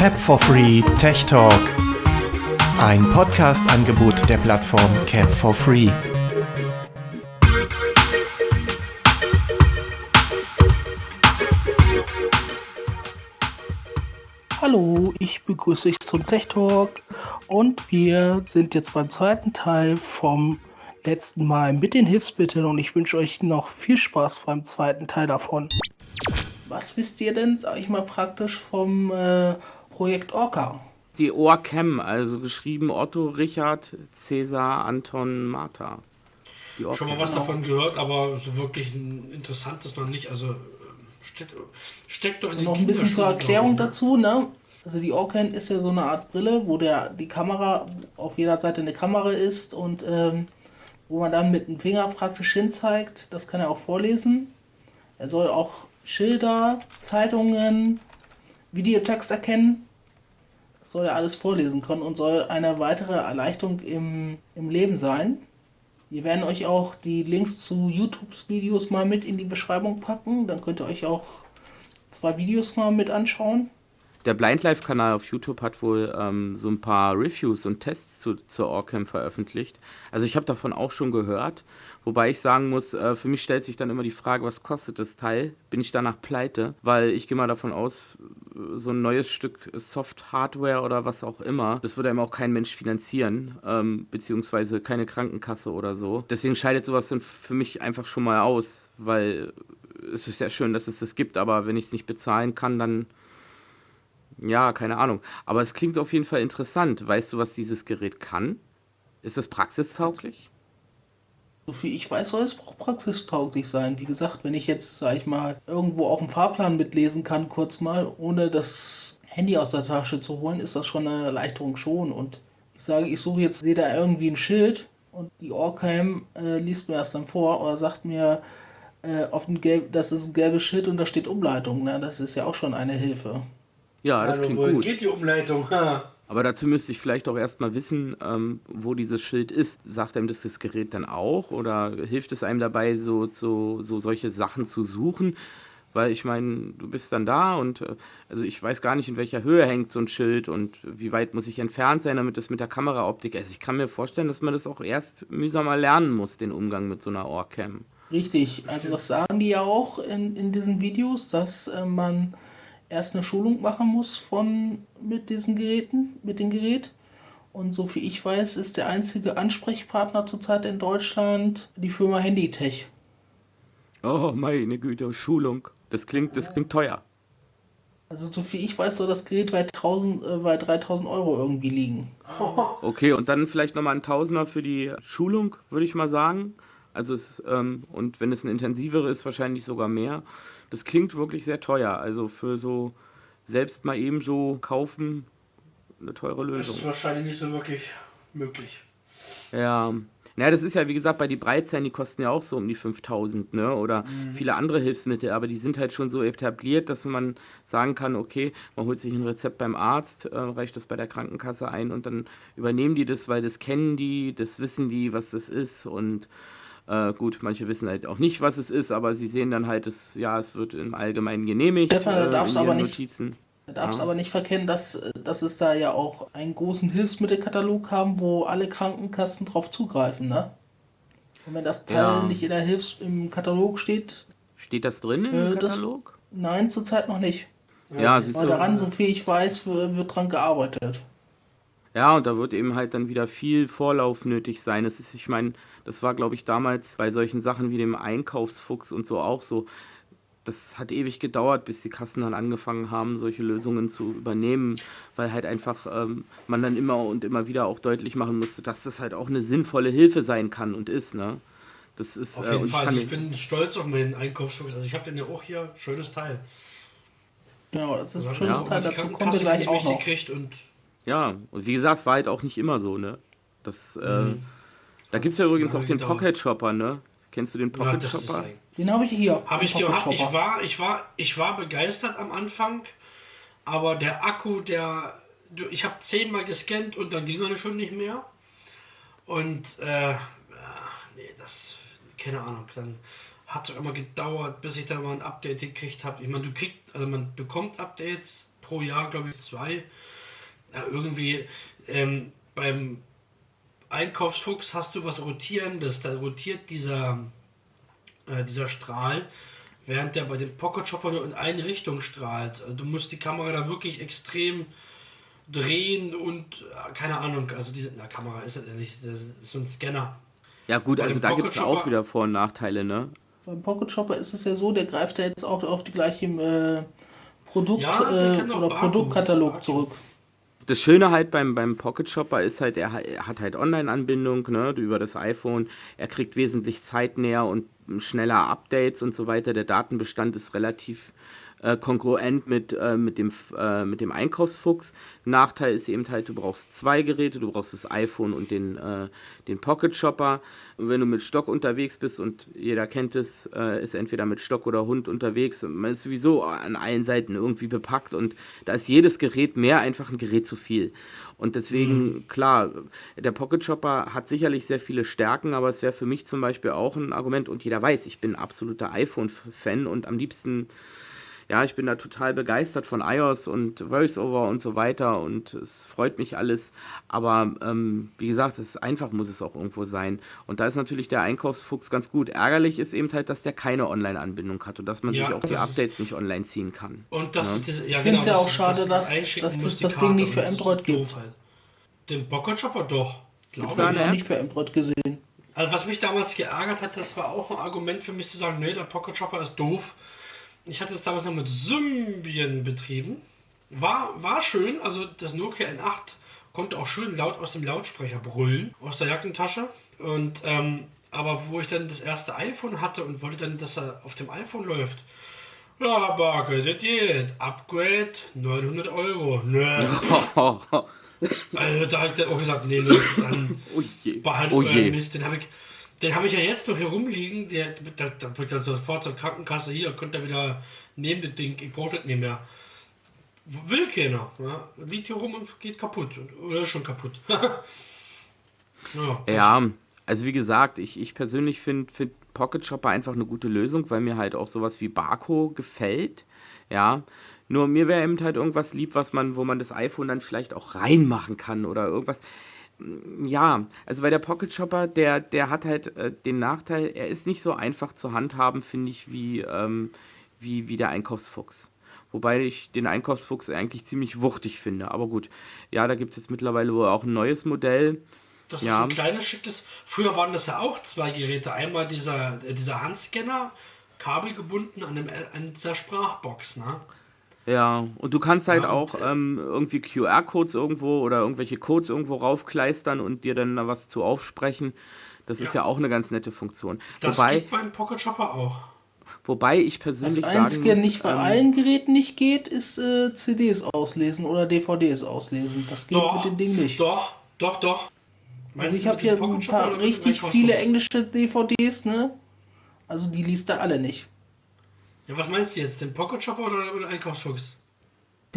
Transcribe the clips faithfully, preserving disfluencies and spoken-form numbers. Cap for Free Tech Talk. Ein Podcast-Angebot der Plattform Cap for Free. Hallo, ich begrüße dich zum Tech Talk und wir sind jetzt beim zweiten Teil vom letzten Mal mit den Hilfsmitteln und ich wünsche euch noch viel Spaß beim zweiten Teil davon. Was wisst ihr denn, sag ich mal, praktisch vom äh, Projekt OrCam? Die OrCam, also geschrieben Otto, Richard, Cäsar, Anton, Martha. Schon mal was davon gehört, aber so wirklich ein interessantes noch nicht. Also steckt, steckt doch in also den noch ein bisschen zur Erklärung dazu, ne? Also die OrCam ist ja so eine Art Brille, wo der die Kamera auf jeder Seite eine Kamera ist und ähm, wo man dann mit dem Finger praktisch hinzeigt. Das kann er auch vorlesen. Er soll auch Schilder, Zeitungen, Videotext erkennen. Das soll er alles vorlesen können und soll eine weitere Erleichterung im, im Leben sein. Wir werden euch auch die Links zu YouTube-Videos mal mit in die Beschreibung packen. Dann könnt ihr euch auch zwei Videos mal mit anschauen. Der Blind Life-Kanal auf YouTube hat wohl ähm, so ein paar Reviews und Tests zu, zur OrCam veröffentlicht. Also ich habe davon auch schon gehört. Wobei ich sagen muss, äh, für mich stellt sich dann immer die Frage, was kostet das Teil? Bin ich danach pleite? Weil ich gehe mal davon aus, so ein neues Stück Soft-Hardware oder was auch immer, das würde einem auch kein Mensch finanzieren, ähm, beziehungsweise keine Krankenkasse oder so. Deswegen scheidet sowas dann für mich einfach schon mal aus, weil es ist ja schön, dass es das gibt, aber wenn ich es nicht bezahlen kann, dann... Ja, keine Ahnung. Aber es klingt auf jeden Fall interessant. Weißt du, was dieses Gerät kann? Ist es praxistauglich? So wie ich weiß, soll es auch praxistauglich sein. Wie gesagt, wenn ich jetzt, sag ich mal, irgendwo auf dem Fahrplan mitlesen kann, kurz mal, ohne das Handy aus der Tasche zu holen, ist das schon eine Erleichterung schon. Und ich sage, ich suche jetzt, sehe da irgendwie ein Schild und die OrCam äh, liest mir erst dann vor oder sagt mir, äh, auf ein gelb, das ist ein gelbes Schild und da steht Umleitung. Ne? Das ist ja auch schon eine Hilfe. Ja, das also, klingt gut. Geht die Umleitung? Ha. Aber dazu müsste ich vielleicht auch erstmal wissen, ähm, wo dieses Schild ist. Sagt einem das, das Gerät dann auch? Oder hilft es einem dabei, so, so, so solche Sachen zu suchen? Weil ich meine, du bist dann da und äh, also ich weiß gar nicht, in welcher Höhe hängt so ein Schild und wie weit muss ich entfernt sein, damit das mit der Kameraoptik ist. Also ich kann mir vorstellen, dass man das auch erst mühsam mal lernen muss, den Umgang mit so einer OrCam. Richtig, also das sagen die ja auch in, in diesen Videos, dass äh, man... erst eine Schulung machen muss von mit diesen Geräten, mit dem Gerät. Und so viel ich weiß, ist der einzige Ansprechpartner zurzeit in Deutschland die Firma Handy-Tech. Oh meine Güte, Schulung. Das klingt, das klingt teuer. Also so viel ich weiß, soll das Gerät bei, tausend, äh, bei dreitausend Euro irgendwie liegen. Okay, und dann vielleicht nochmal ein Tausender für die Schulung, würde ich mal sagen. Also es, ähm, und wenn es eine intensivere ist, wahrscheinlich sogar mehr. Das klingt wirklich sehr teuer. Also für so selbst mal eben so kaufen, eine teure Lösung. Ist wahrscheinlich nicht so wirklich möglich. Ja, naja, das ist ja wie gesagt bei den Breitzellen, die kosten ja auch so um die fünftausend, ne? Oder mhm. viele andere Hilfsmittel, aber die sind halt schon so etabliert, dass man sagen kann, okay, man holt sich ein Rezept beim Arzt, äh, reicht das bei der Krankenkasse ein und dann übernehmen die das, weil das kennen die, das wissen die, was das ist und Äh, gut, manche wissen halt auch nicht, was es ist, aber sie sehen dann halt, es, ja, es wird im Allgemeinen genehmigt. Stefan, da darfst du äh, aber, darf ja. aber nicht verkennen, dass, dass es da ja auch einen großen Hilfsmittelkatalog haben, wo alle Krankenkassen drauf zugreifen, ne? Und wenn das Teil ja. nicht in der Hilfs im Katalog steht... Steht das drin im äh, Katalog? Das, nein, zurzeit noch nicht. Ja, ja ist weil so daran, so viel ich weiß, wird dran gearbeitet. Ja, und da wird eben halt dann wieder viel Vorlauf nötig sein. Das ist, ich meine, das war, glaube ich, damals bei solchen Sachen wie dem Einkaufsfuchs und so auch so. Das hat ewig gedauert, bis die Kassen dann angefangen haben, solche Lösungen zu übernehmen, weil halt einfach ähm, man dann immer und immer wieder auch deutlich machen musste, dass das halt auch eine sinnvolle Hilfe sein kann und ist, ne? Das ist, auf jeden äh, Fall, ich, ich bin stolz auf meinen Einkaufsfuchs. Also ich habe den ja auch hier, schönes Teil. Genau, das ist ein schönes ja, Teil, dazu kommt wir gleich auch noch. Ja, und wie gesagt, es war halt auch nicht immer so, ne? Das, mhm. äh, da gibt es ja übrigens auch den Pocket-Shopper, ne? Kennst du den Pocket-Shopper? Ja, den habe ich hier. Hab ich, ich, war, ich, war, ich war begeistert am Anfang, aber der Akku, der... Ich habe zehnmal gescannt und dann ging er schon nicht mehr. Und, äh, nee, das... Keine Ahnung, dann hat es auch immer gedauert, bis ich da mal ein Update gekriegt habe. Ich meine, du kriegst... Also man bekommt Updates... pro Jahr, glaube ich, zwei. Ja, irgendwie ähm, beim Einkaufsfuchs hast du was Rotierendes. Da rotiert dieser, äh, dieser Strahl, während der bei dem Pocket-Shopper nur in eine Richtung strahlt. Also du musst die Kamera da wirklich extrem drehen und äh, keine Ahnung. Also diese na, Kamera ist das ja nicht, das ist so ein Scanner. Ja gut, also da gibt es auch wieder Vor- und Nachteile, ne? Beim Pocket-Shopper ist es ja so, der greift ja jetzt auch auf die gleiche äh, Produkt, ja, äh, oder Produktkatalog zurück. Das Schöne halt beim, beim Pocket-Shopper ist halt, er hat halt Online-Anbindung, ne, über das iPhone. Er kriegt wesentlich zeitnäher und schneller Updates und so weiter. Der Datenbestand ist relativ äh, kongruent mit, äh, mit, dem, äh, mit dem Einkaufsfuchs. Nachteil ist eben halt, du brauchst zwei Geräte, du brauchst das iPhone und den, äh, den Pocket-Shopper. Und wenn du mit Stock unterwegs bist, und jeder kennt es, äh, ist entweder mit Stock oder Hund unterwegs, man ist sowieso an allen Seiten irgendwie bepackt und da ist jedes Gerät mehr einfach ein Gerät zu viel. Und deswegen, mhm. klar, der Pocket-Shopper hat sicherlich sehr viele Stärken, aber es wäre für mich zum Beispiel auch ein Argument, und jeder weiß, ich bin ein absoluter iPhone-Fan und am liebsten, ja, ich bin da total begeistert von iOS und Voice-Over und so weiter und es freut mich alles, aber ähm, wie gesagt, es ist einfach, muss es auch irgendwo sein. Und da ist natürlich der Einkaufsfuchs ganz gut. Ärgerlich ist eben halt, dass der keine Online-Anbindung hat und dass man ja, sich auch die Updates nicht online ziehen kann. Und das ja. ist das, ja, ich finde es genau, ja auch schade, dass, dass das, das Ding nicht für Android gibt. Halt. Den Pocket-Shopper doch. Glaube ich habe nicht für Android gesehen. Also was mich damals geärgert hat, das war auch ein Argument für mich zu sagen, nee, der Pocket-Shopper ist doof. Ich hatte es damals noch mit Symbian betrieben. War, war schön, also das Nokia N acht konnte auch schön laut aus dem Lautsprecher brüllen, aus der Jackentasche. Und, ähm, aber wo ich dann das erste iPhone hatte und wollte dann, dass er auf dem iPhone läuft. Ja, Barke, das geht. Upgrade, neunhundert Euro. Nö. Also da habe ich dann auch gesagt, nee, nee, dann oh behalten oh euren Mist. Den habe ich... Den habe ich ja jetzt noch hier rumliegen, der wird dann sofort zur Krankenkasse, hier, könnt ihr wieder nehmen das Ding, ich brauche das nicht mehr. Will keiner, ne? Liegt hier rum und geht kaputt, oder schon kaputt. ja, ja, also wie gesagt, ich, ich persönlich finde find Pocket-Shopper einfach eine gute Lösung, weil mir halt auch sowas wie Barco gefällt, ja. Nur mir wäre eben halt irgendwas lieb, was man, wo man das iPhone dann vielleicht auch reinmachen kann oder irgendwas... Ja, also bei der Pocket-Shopper, der, der hat halt äh, den Nachteil, er ist nicht so einfach zu handhaben, finde ich, wie, ähm, wie, wie der Einkaufsfuchs. Wobei ich den Einkaufsfuchs eigentlich ziemlich wuchtig finde. Aber gut, ja, da gibt es jetzt mittlerweile wohl auch ein neues Modell. Das ja. ist ein kleines, schickes, früher waren das ja auch zwei Geräte. Einmal dieser, äh, dieser Handscanner, kabelgebunden an, dem, an dieser Sprachbox, ne? Ja, und du kannst halt ja, auch ähm, irgendwie Q R-Codes irgendwo oder irgendwelche Codes irgendwo raufkleistern und dir dann da was zu aufsprechen. Das ja. ist ja auch eine ganz nette Funktion. Das wobei, geht beim Pocket-Shopper auch. Wobei ich persönlich sagen muss... Das Einzige, was nicht bei ähm, allen Geräten nicht geht, ist äh, C Ds auslesen oder D V Ds auslesen. Das geht doch, mit dem Ding nicht. Doch, doch, doch. Also ich habe hier ein paar richtig viele englische D V Ds, ne? Also die liest er alle nicht. Ja, was meinst du jetzt? Den Pocket-Shopper oder den Einkaufsfuchs?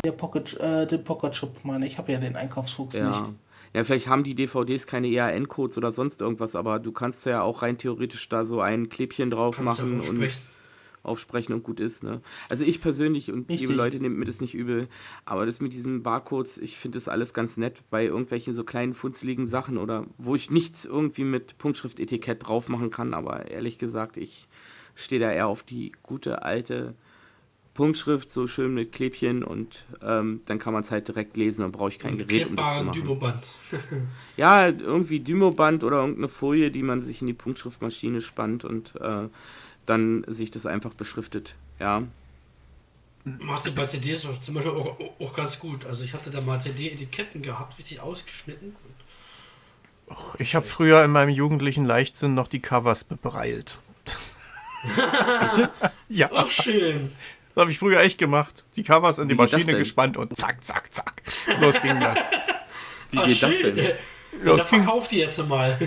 Der Pocket, äh, den Pocket-Shopper, meine ich. Ich habe ja den Einkaufsfuchs ja. nicht. Ja, vielleicht haben die D V Ds keine E A N-Codes oder sonst irgendwas, aber du kannst ja auch rein theoretisch da so ein Klebchen drauf kannst machen und aufsprechen und gut ist, ne? Also ich persönlich, und Richtig. liebe Leute, nehmt mir das nicht übel, aber das mit diesen Barcodes, ich finde das alles ganz nett bei irgendwelchen so kleinen funzeligen Sachen oder wo ich nichts irgendwie mit Punktschriftetikett drauf machen kann, aber ehrlich gesagt, ich... steht da eher auf die gute alte Punktschrift, so schön mit Klebchen und ähm, dann kann man es halt direkt lesen, dann brauche ich kein Gerät, um das zu machen. Dymoband. ja, irgendwie Dymoband oder irgendeine Folie, die man sich in die Punktschriftmaschine spannt und äh, dann sich das einfach beschriftet, ja. Macht sich bei C Ds zum Beispiel auch, auch ganz gut, also ich hatte da mal C D-Etiketten gehabt, richtig ausgeschnitten. Och, ich habe früher in meinem jugendlichen Leichtsinn noch die Covers bebreilt. ja, auch schön. Das habe ich früher echt gemacht. Die Covers in die Maschine gespannt und zack, zack, zack. Los ging das. Wie Ach, geht schön. das denn? Ja, da verkauft die jetzt mal.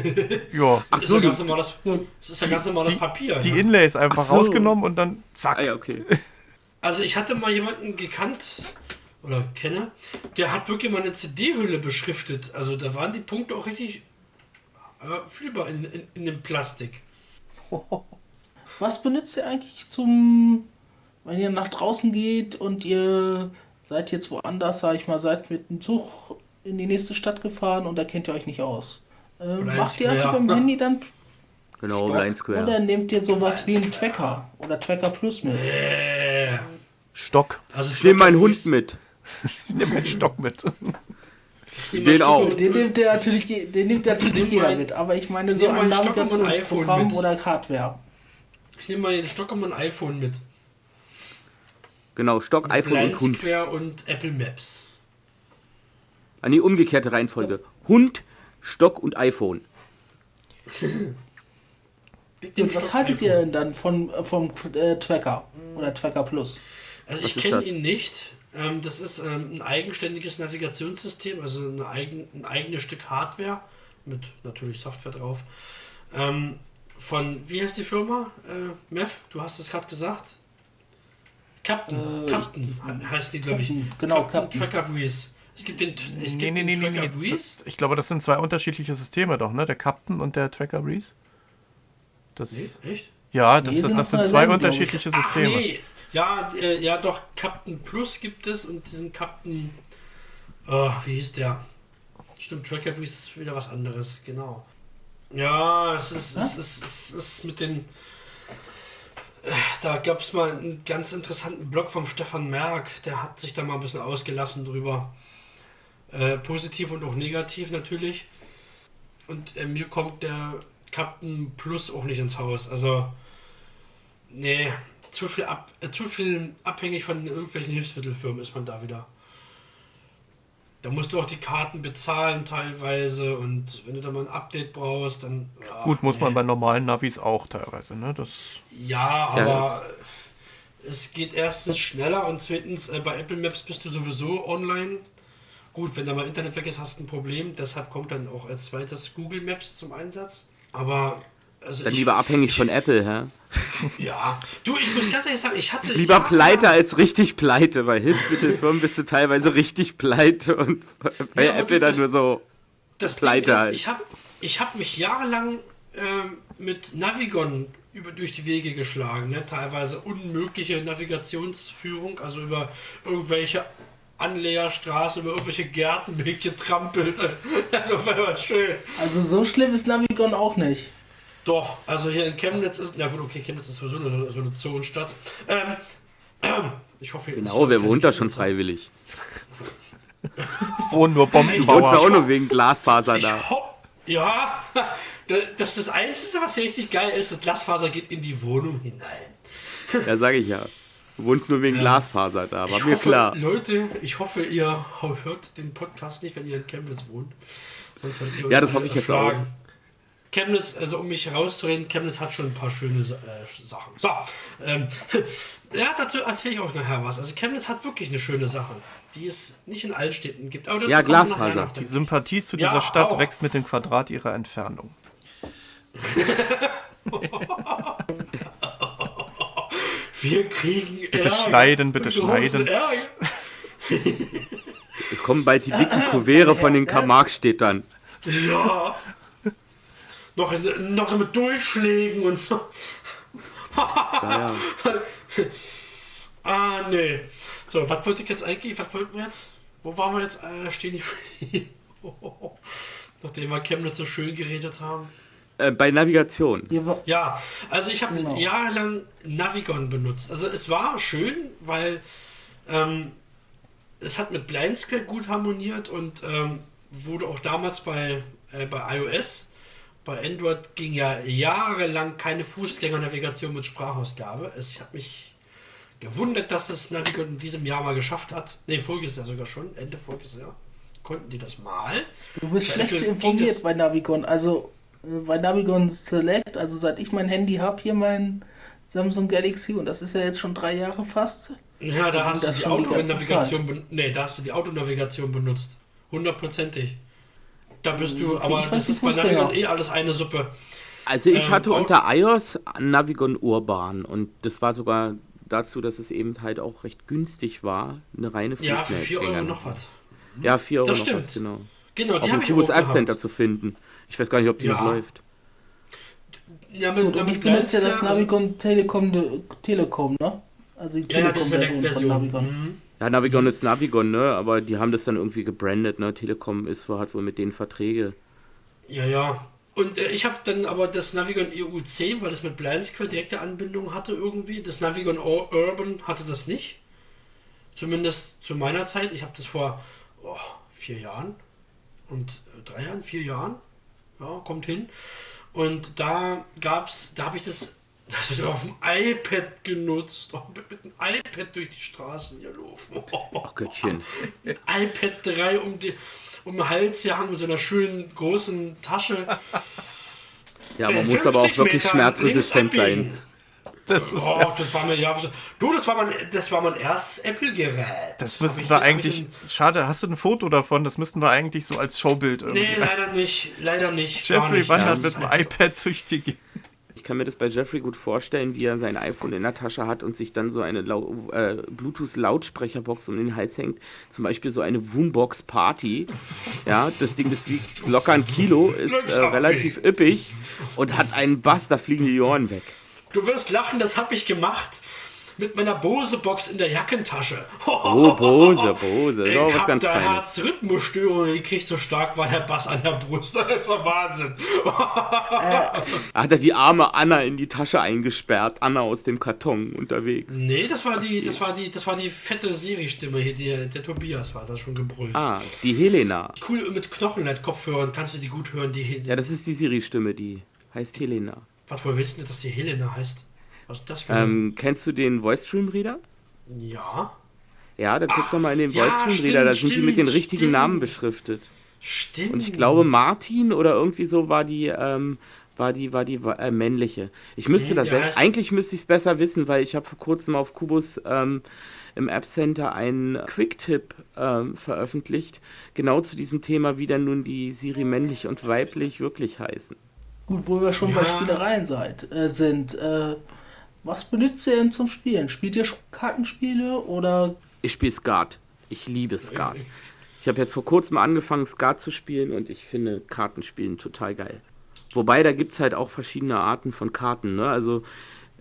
Ja. Ach so, das ist ja ganz normal das Papier. Die ja. Inlays einfach so. rausgenommen und dann zack. Ah, ja, okay. Also ich hatte mal jemanden gekannt oder kenne, der hat wirklich mal eine C D-Hülle beschriftet. Also da waren die Punkte auch richtig äh, fühlbar in, in, in dem Plastik. Oh. Was benutzt ihr eigentlich zum, wenn ihr nach draußen geht und ihr seid jetzt woanders, sag ich mal, seid mit dem Zug in die nächste Stadt gefahren und da kennt ihr euch nicht aus. Ähm, macht ihr das also beim Handy dann? Genau, Blind Square. Oder nehmt ihr sowas Blind wie einen Trekker oder Trekker Plus mit? Yeah. Stock. Also ich nehme meinen Hund mit. Ich nehme meinen Stock mit. Den auch. Den nimmt der natürlich, den nimmt der natürlich jeder mein, mit, aber ich meine ich so ein Navigationsprogramm oder Hardware. Ich nehme mal den Stock und mein iPhone mit. Genau, Stock, mit iPhone und Hund. Blind Square und Apple Maps. An die umgekehrte Reihenfolge. Ja. Hund, Stock und iPhone. Und was haltet iPhone. ihr denn dann von, vom äh, Trekker oder Trekker Plus? Also was ich kenne ihn nicht. Ähm, das ist ähm, ein eigenständiges Navigationssystem, also eine eigen, ein eigenes Stück Hardware mit natürlich Software drauf. Ähm, von, wie heißt die Firma? Äh, Mev, du hast es gerade gesagt. Kapten. Äh, Kapten heißt die, glaube ich. Genau, Kapten. Trekker Breeze. Es gibt den, es nee, gibt nee, den nee, Trekker nee, Breeze. Ich glaube, das sind zwei unterschiedliche Systeme doch, ne? Der Kapten und der Trekker Breeze. Das, nee, echt? Ja, das, nee, das, das sind zwei Sendung. unterschiedliche Systeme. Ach, nee. Ja, äh, ja, doch, Kapten Plus gibt es und diesen Kapten, oh, wie hieß der? Stimmt, Trekker Breeze ist wieder was anderes, genau. Ja, es ist, es ist, es ist mit den, äh, da gab es mal einen ganz interessanten Blog vom Stefan Merck, der hat sich da mal ein bisschen ausgelassen drüber. Äh, positiv und auch negativ natürlich. Und äh, mir kommt der Kapten Plus auch nicht ins Haus, also, nee. Zu viel, ab, äh, zu viel abhängig von irgendwelchen Hilfsmittelfirmen ist man da wieder. Da musst du auch die Karten bezahlen teilweise und wenn du da mal ein Update brauchst, dann... Ach, Gut, muss nee. man bei normalen Navis auch teilweise, ne? Das ja, aber ja, es geht erstens schneller und zweitens äh, bei Apple Maps bist du sowieso online. Gut, wenn da mal Internet weg ist, hast du ein Problem. Deshalb kommt dann auch als zweites Google Maps zum Einsatz. Aber... Also dann ich, lieber abhängig ich, von Apple, hä? Ja. Du, ich muss ganz ehrlich sagen, ich hatte... Lieber ja, pleite als richtig pleite. Bei Hilfsmittelfirmen bist du teilweise richtig pleite und bei ja, Apple dann nur so das pleite ist, halt. Ich habe ich hab mich jahrelang äh, mit Navigon über, durch die Wege geschlagen. Ne? Teilweise unmögliche Navigationsführung, also über irgendwelche Anlegerstraße, über irgendwelche Gärtenweg getrampelt. Das war immer schön. Also so schlimm ist Navigon auch nicht. Doch, also hier in Chemnitz ist, na gut, okay, Chemnitz ist sowieso eine, so eine Zonenstadt. Ähm, äh, ich hoffe, hier genau, ist wer wohnt da schon freiwillig? Wohnen nur Bombenbauer. Wohnt auch nur wegen Glasfaser ich da. Ho- ja, das ist das Einzige, was hier richtig geil ist, das Glasfaser geht in die Wohnung hinein. Ja, sage ich ja. Du wohnst nur wegen ähm, Glasfaser da, war mir hoffe, klar. Leute, ich hoffe, ihr hört den Podcast nicht, wenn ihr in Chemnitz wohnt. Sonst werdet ihr uns ja, das hoffe ich jetzt auch. Chemnitz, also um mich rauszureden, Chemnitz hat schon ein paar schöne äh, Sachen. So, ähm, ja, dazu erzähle ich auch nachher was. Also Chemnitz hat wirklich eine schöne Sache, die es nicht in allen Städten gibt. Aber ja, Glasfaser. Die Sympathie zu dieser ja, Stadt auch. wächst mit dem Quadrat ihrer Entfernung. Wir kriegen Ärger. Bitte schneiden, bitte schneiden. Es kommen bald die dicken Kuvere von den Karl-Marx-Städtern. Ja, Noch, noch so mit Durchschlägen und so. Ja, ja. Ah, nee. So, was wollte ich jetzt eigentlich? Was wollten wir jetzt? Wo waren wir jetzt? Äh, stehen die... oh, oh, oh. Nachdem wir Chemnitz so schön geredet haben. Äh, bei Navigation. Ja, also ich habe genau. jahrelang Navigon benutzt. Also es war schön, weil ähm, es hat mit Blind Square gut harmoniert und ähm, wurde auch damals bei, äh, bei iOS... Bei Android ging ja jahrelang keine Fußgängernavigation mit Sprachausgabe. Es hat mich gewundert, dass das Navigon in diesem Jahr mal geschafft hat. Ne, voriges Jahr sogar schon. Ende voriges Jahr konnten die das mal. Du bist schlecht informiert bei Navigon. Also bei Navigon Select, also seit ich mein Handy habe, hier mein Samsung Galaxy, und das ist ja jetzt schon drei Jahre fast. Ja, da hast du die Autonavigation benutzt. Ne, da hast du die Autonavigation benutzt. Hundertprozentig. Da bist du, aber weiß, das ist bei Navigon eh alles eine Suppe. Also ich ähm, hatte unter iOS Navigon Urban und das war sogar dazu, dass es eben halt auch recht günstig war, eine reine Fußgänger. Ja, für vier Euro noch was. Ja, vier Euro das noch stimmt. was, genau. Genau, die habe ich auch gehabt. Auf dem App-Center zu finden. Ich weiß gar nicht, ob die ja. noch läuft. Ja, mit, Gut, und ich benutze ja das Navigon Telekom, Telekom, ne? Also die Telekom-Version ja, von Navigon. Mhm. Ja, Navigon mhm. ist Navigon, ne? Aber die haben das dann irgendwie gebrandet, ne? Telekom ist, hat wohl mit denen Verträge. Ja, ja. Und äh, ich habe dann aber das Navigon E U zehn, weil das mit Blind Square direkte Anbindung hatte irgendwie. Das Navigon Urban hatte das nicht. Zumindest zu meiner Zeit. Ich habe das vor oh, vier Jahren und äh, drei Jahren, vier Jahren. Ja, kommt hin. Und da gab's, da habe ich das, das ich auf dem iPad genutzt. Oh, mit, mit dem iPad durch die Straßen hier laufen. Oh, Ach Göttchen. iPad drei um die... um den Hals jagen mit so einer schönen großen Tasche. Ja, man muss aber auch wirklich Meter schmerzresistent sein. Das ist oh, ja. das war mir ja. Du, das war mein, das war mein erstes Apple-Gerät. Das müssen ich, wir eigentlich. Ein, schade, hast du ein Foto davon? Das müssten wir eigentlich so als Showbild irgendwie. Nee, leider nicht, leider nicht. Jeffrey nicht, wandert ja, mit dem iPad durch die Gegend. Ich kann mir das bei Jeffrey gut vorstellen, wie er sein iPhone in der Tasche hat und sich dann so eine Lau- äh, Bluetooth-Lautsprecherbox um den Hals hängt. Zum Beispiel so eine Woombox-Party. Ja, das Ding, das wiegt locker ein Kilo, ist äh, relativ üppig und hat einen Bass, da fliegen die Ohren weg. Du wirst lachen, das hab ich gemacht. Mit meiner Bose-Box in der Jackentasche. Oh, Bose, Bose. Ich hab ganz da Herzrhythmusstörungen gekriegt, so stark war der Bass an der Brust. Das war Wahnsinn. Äh. Hat er die arme Anna in die Tasche eingesperrt? Anna aus dem Karton unterwegs. Nee, das war die, das war die, das war die fette Siri-Stimme hier. Die, der Tobias war da schon gebrüllt. Ah, die Helena. Cool, mit Knochenleit-Kopfhörern kannst du die gut hören. Die Helena. Ja, das ist die Siri-Stimme, die heißt Helena. Was, woher wissen Sie, dass die Helena heißt? Was das für ähm, kennst du den Voice-Stream-Reader? Ja. Ja, dann guck doch mal in den ja, Voice-Stream-Reader, da sind stimmt, die mit den richtigen stimmt. Namen beschriftet. Stimmt. Und ich glaube Martin oder irgendwie so war die, ähm, war die, war die äh, männliche. Ich müsste nee, das selbst, eigentlich müsste ich es besser wissen, weil ich habe vor kurzem auf Kubus ähm, im App-Center einen Quick-Tipp ähm, veröffentlicht, genau zu diesem Thema, wie denn nun die Siri männlich und weiblich wirklich heißen. Gut, wo wir schon ja. bei Spielereien seid, äh, sind, äh, was benutzt ihr denn zum Spielen? Spielt ihr Kartenspiele oder... Ich spiele Skat. Ich liebe Skat. Ich habe jetzt vor kurzem angefangen, Skat zu spielen und ich finde Kartenspielen total geil. Wobei, da gibt es halt auch verschiedene Arten von Karten. Ne? Also,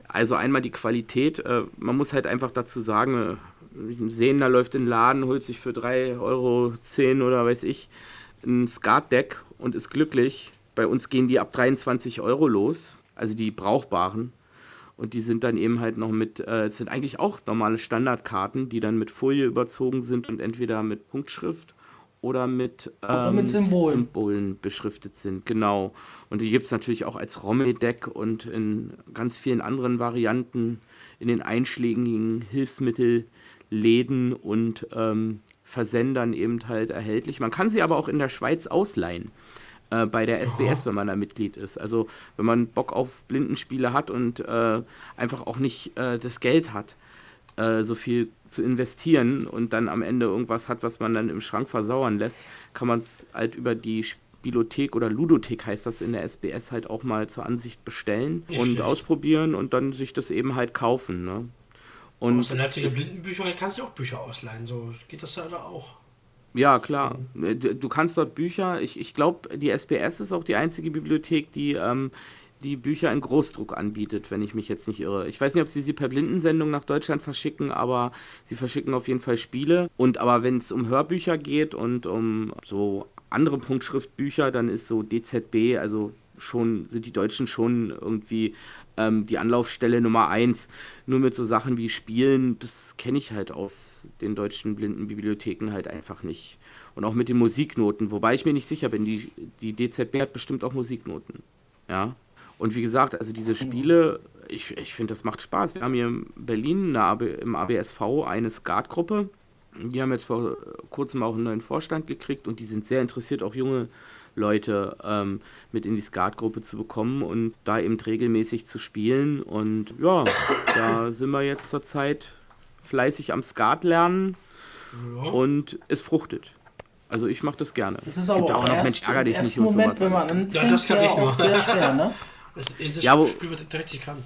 also einmal die Qualität. Äh, man muss halt einfach dazu sagen, ein Sehender läuft in den Laden, holt sich für drei Euro zehn oder weiß ich ein Skat-Deck und ist glücklich. Bei uns gehen die ab dreiundzwanzig Euro los, also die brauchbaren. Und die sind dann eben halt noch mit, äh, das sind eigentlich auch normale Standardkarten, die dann mit Folie überzogen sind und entweder mit Punktschrift oder mit, ähm, oder mit Symbolen. Symbolen beschriftet sind. Genau. Und die gibt es natürlich auch als Rommel-Deck und in ganz vielen anderen Varianten in den einschlägigen Hilfsmittelläden und ähm, Versendern eben halt erhältlich. Man kann sie aber auch in der Schweiz ausleihen. Bei der S B S, Aha. wenn man da Mitglied ist. Also wenn man Bock auf Blindenspiele hat und äh, einfach auch nicht äh, das Geld hat, äh, so viel zu investieren und dann am Ende irgendwas hat, was man dann im Schrank versauern lässt, kann man es halt über die Spielothek oder Ludothek heißt das in der S B S halt auch mal zur Ansicht bestellen nicht und schlecht. ausprobieren und dann sich das eben halt kaufen. Ne? Und aus der Leipziger Blindenbücherei kannst du auch Bücher ausleihen, so geht das ja da auch. Ja, klar. Du kannst dort Bücher, ich, ich glaube, die S B S ist auch die einzige Bibliothek, die ähm, die Bücher in Großdruck anbietet, wenn ich mich jetzt nicht irre. Ich weiß nicht, ob sie sie per Blindensendung nach Deutschland verschicken, aber sie verschicken auf jeden Fall Spiele. Und aber wenn es um Hörbücher geht und um so andere Punktschriftbücher, dann ist so D Z B, also schon sind die Deutschen schon irgendwie ähm, die Anlaufstelle Nummer eins. Nur mit so Sachen wie Spielen, das kenne ich halt aus den deutschen Blindenbibliotheken halt einfach nicht. Und auch mit den Musiknoten, wobei ich mir nicht sicher bin, die, die D Z B hat bestimmt auch Musiknoten. Ja. Und wie gesagt, also diese Spiele, ich, ich finde, das macht Spaß. Wir haben hier in Berlin eine, im A B S V eine Skatgruppe. Die haben jetzt vor kurzem auch einen neuen Vorstand gekriegt und die sind sehr interessiert, auch junge Leute ähm, mit in die Skatgruppe zu bekommen und da eben regelmäßig zu spielen. Und ja, da sind wir jetzt zurzeit fleißig am Skat lernen ja. und es fruchtet. Also ich mache das gerne. Es ist aber Gibt auch, auch noch, Mensch, ärger dich nicht und sowas. Moment, wenn man anfängt, ja, das kann ja ich auch sehr schwer, ne? Das ist ja, wo, Spiel, was ich richtig kann.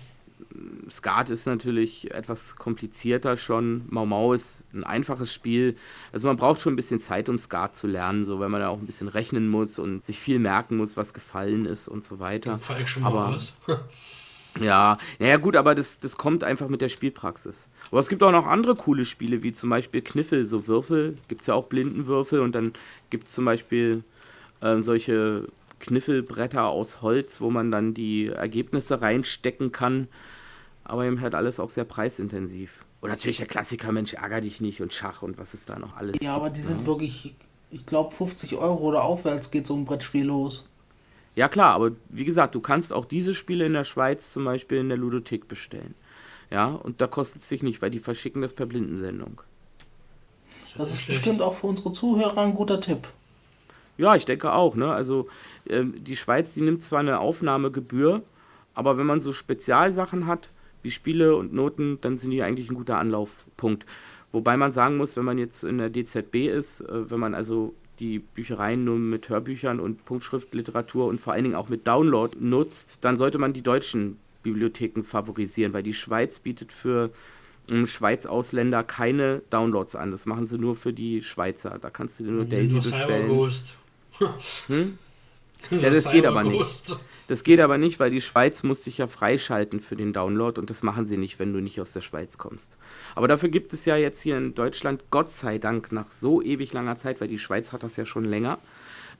Skat ist natürlich etwas komplizierter schon. Mau Mau ist ein einfaches Spiel. Also man braucht schon ein bisschen Zeit, um Skat zu lernen, so weil man ja auch ein bisschen rechnen muss und sich viel merken muss, was gefallen ist und so weiter. Dann fall ich schon mal Aber raus. Ja, naja gut, aber das, das kommt einfach mit der Spielpraxis. Aber es gibt auch noch andere coole Spiele, wie zum Beispiel Kniffel, so Würfel, gibt es ja auch Blindenwürfel, und dann gibt es zum Beispiel äh, solche Kniffelbretter aus Holz, wo man dann die Ergebnisse reinstecken kann, aber eben halt alles auch sehr preisintensiv. Und natürlich der Klassiker, Mensch, ärger dich nicht, und Schach und was ist da noch alles. Ja, gibt, aber die sind ne? wirklich, ich glaube fünfzig Euro oder aufwärts geht so ein Brettspiel los. Ja klar, aber wie gesagt, du kannst auch diese Spiele in der Schweiz zum Beispiel in der Ludothek bestellen. Ja, und da kostet es dich nicht, weil die verschicken das per Blindensendung. Das ist bestimmt auch für unsere Zuhörer ein guter Tipp. Ja, ich denke auch, ne? Also äh, die Schweiz, die nimmt zwar eine Aufnahmegebühr, aber wenn man so Spezialsachen hat, wie Spiele und Noten, dann sind die eigentlich ein guter Anlaufpunkt. Wobei man sagen muss, wenn man jetzt in der D Z B ist, äh, wenn man also die Büchereien nur mit Hörbüchern und Punktschriftliteratur und vor allen Dingen auch mit Download nutzt, dann sollte man die deutschen Bibliotheken favorisieren, weil die Schweiz bietet für um, Schweiz-Ausländer keine Downloads an. Das machen sie nur für die Schweizer. Da kannst du dir nur und Daisy bestellen. Hm? Ja, das geht aber nicht. Das geht aber nicht, weil die Schweiz muss sich ja freischalten für den Download, und das machen sie nicht, wenn du nicht aus der Schweiz kommst. Aber dafür gibt es ja jetzt hier in Deutschland, Gott sei Dank, nach so ewig langer Zeit, weil die Schweiz hat das ja schon länger,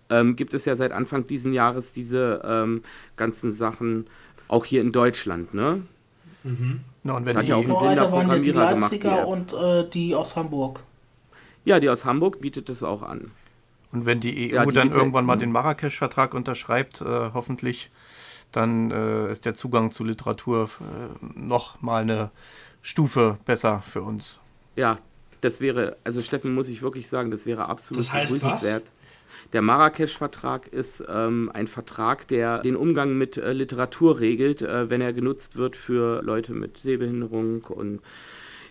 ähm, gibt es ja seit Anfang diesen Jahres diese ähm, ganzen Sachen auch hier in Deutschland, ne? Mhm. Na, und wenn hat die ja auch ein blinder Programmierer gemacht. Die Leipziger und äh, die aus Hamburg. Ja, die aus Hamburg bietet es auch an. Und wenn die E U ja, die dann irgendwann mal den Marrakesch-Vertrag unterschreibt, äh, hoffentlich, dann äh, ist der Zugang zu Literatur äh, noch mal eine Stufe besser für uns. Ja, das wäre, also Steffen, muss ich wirklich sagen, das wäre absolut begrüßenswert. Der Marrakesch-Vertrag ist ähm, ein Vertrag, der den Umgang mit äh, Literatur regelt, äh, wenn er genutzt wird für Leute mit Sehbehinderung und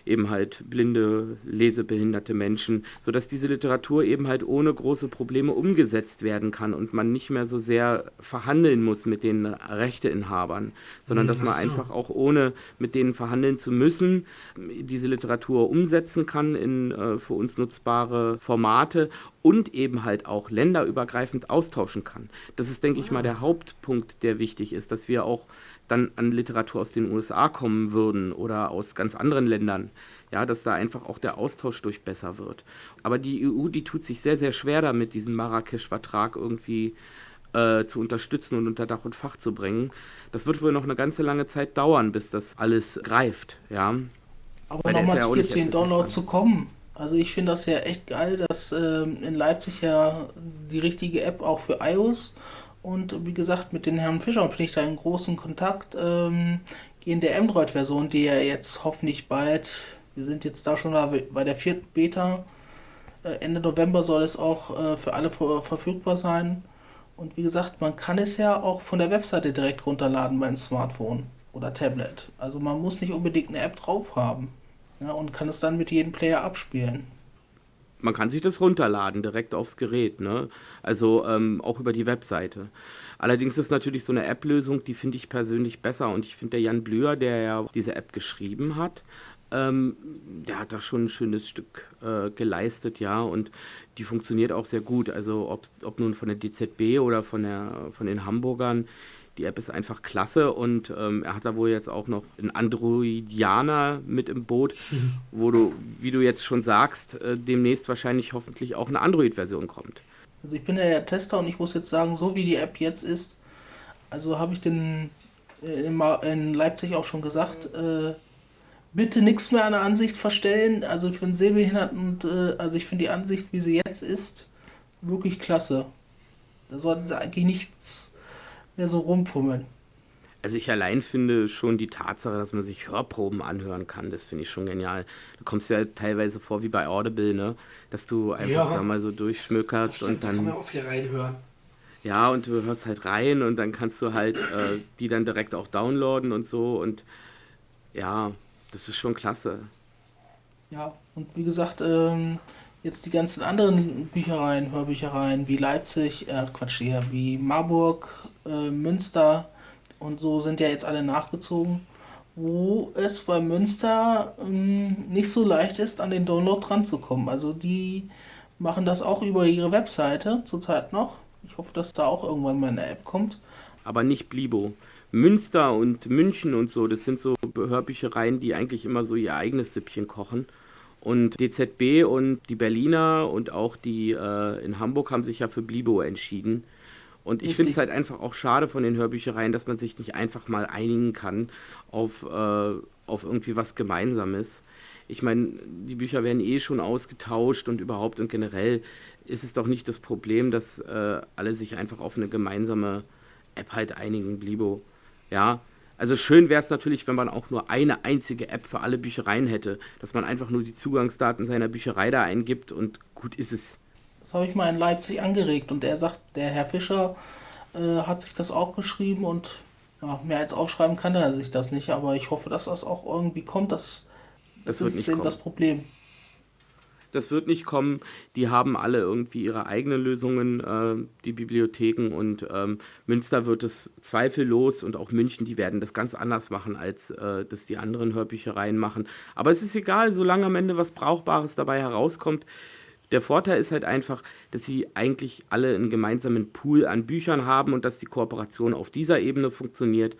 eben halt blinde, lesebehinderte Menschen, sodass diese Literatur eben halt ohne große Probleme umgesetzt werden kann und man nicht mehr so sehr verhandeln muss mit den Rechteinhabern, sondern dass man einfach auch ohne mit denen verhandeln zu müssen, diese Literatur umsetzen kann in äh, für uns nutzbare Formate und eben halt auch länderübergreifend austauschen kann. Das ist, denke ich mal, der Hauptpunkt, der wichtig ist, dass wir auch dann an Literatur aus den U S A kommen würden oder aus ganz anderen Ländern, ja, dass da einfach auch der Austausch durch besser wird. Aber die E U, die tut sich sehr, sehr schwer damit, diesen Marrakesch-Vertrag irgendwie äh, zu unterstützen und unter Dach und Fach zu bringen. Das wird wohl noch eine ganze lange Zeit dauern, bis das alles greift, ja. Aber nochmal zu den Download zu kommen. Also ich finde das ja echt geil, dass ähm, in Leipzig ja die richtige App auch für iOS. Und wie gesagt, mit den Herrn Fischer bin ich da in großen Kontakt ähm, gegen der Android-Version, die ja jetzt hoffentlich bald, wir sind jetzt da schon bei der vierten Beta, äh, Ende November soll es auch äh, für alle ver- verfügbar sein. Und wie gesagt, man kann es ja auch von der Webseite direkt runterladen beim Smartphone oder Tablet. Also man muss nicht unbedingt eine App drauf haben, ja, und kann es dann mit jedem Player abspielen. Man kann sich das runterladen, direkt aufs Gerät, ne? Also ähm, auch über die Webseite. Allerdings ist natürlich so eine App-Lösung, die finde ich persönlich besser. Und ich finde, der Jan Blüher, der ja diese App geschrieben hat, ähm, der hat da schon ein schönes Stück äh, geleistet, ja. Und die funktioniert auch sehr gut. Also ob, ob nun von der D Z B oder von, der, von den Hamburgern, die App ist einfach klasse, und ähm, er hat da wohl jetzt auch noch einen Androidianer mit im Boot, wo du, wie du jetzt schon sagst, äh, demnächst wahrscheinlich hoffentlich auch eine Android-Version kommt. Also ich bin ja der Tester, und ich muss jetzt sagen, so wie die App jetzt ist, also habe ich den äh, in Leipzig auch schon gesagt, äh, bitte nichts mehr an der Ansicht verstellen, also für einen Sehbehinderten, und, äh, also ich finde die Ansicht, wie sie jetzt ist, wirklich klasse. Da sollten sie eigentlich nichts so rumpummeln. Also ich allein finde schon die Tatsache, dass man sich Hörproben anhören kann, das finde ich schon genial. Du kommst ja teilweise vor wie bei Audible, ne? Dass du einfach ja, da mal so durchschmückerst, stimmt, und dann... Kann man auch hier reinhören. Ja, und du hörst halt rein, und dann kannst du halt äh, die dann direkt auch downloaden und so, und ja, das ist schon klasse. Ja, und wie gesagt, ähm, jetzt die ganzen anderen Büchereien, Hörbüchereien wie Leipzig, äh, Quatsch hier, wie Marburg, Münster und so sind ja jetzt alle nachgezogen, wo es bei Münster ähm, nicht so leicht ist, an den Download ranzukommen. Also die machen das auch über ihre Webseite zurzeit noch. Ich hoffe, dass da auch irgendwann mal eine App kommt. Aber nicht Blibo. Münster und München und so, das sind so Hörbüchereien, die eigentlich immer so ihr eigenes Süppchen kochen. Und D Z B und die Berliner und auch die äh, in Hamburg haben sich ja für Blibo entschieden. Und ich finde es halt einfach auch schade von den Hörbüchereien, dass man sich nicht einfach mal einigen kann auf, äh, auf irgendwie was Gemeinsames. Ich meine, die Bücher werden eh schon ausgetauscht und überhaupt und generell ist es doch nicht das Problem, dass äh, alle sich einfach auf eine gemeinsame App halt einigen, Blibo. Ja, also schön wäre es natürlich, wenn man auch nur eine einzige App für alle Büchereien hätte, dass man einfach nur die Zugangsdaten seiner Bücherei da eingibt und gut ist es. Das habe ich mal in Leipzig angeregt und der sagt, der Herr Fischer äh, hat sich das auch geschrieben und ja, mehr als aufschreiben kann er sich das nicht, aber ich hoffe, dass das auch irgendwie kommt, das, das, das wird ist nicht eben kommen. Das Problem. Das wird nicht kommen, die haben alle irgendwie ihre eigenen Lösungen, äh, die Bibliotheken und ähm, Münster wird es zweifellos und auch München, die werden das ganz anders machen, als äh, das die anderen Hörbüchereien machen. Aber es ist egal, solange am Ende was Brauchbares dabei herauskommt. Der Vorteil ist halt einfach, dass sie eigentlich alle einen gemeinsamen Pool an Büchern haben und dass die Kooperation auf dieser Ebene funktioniert,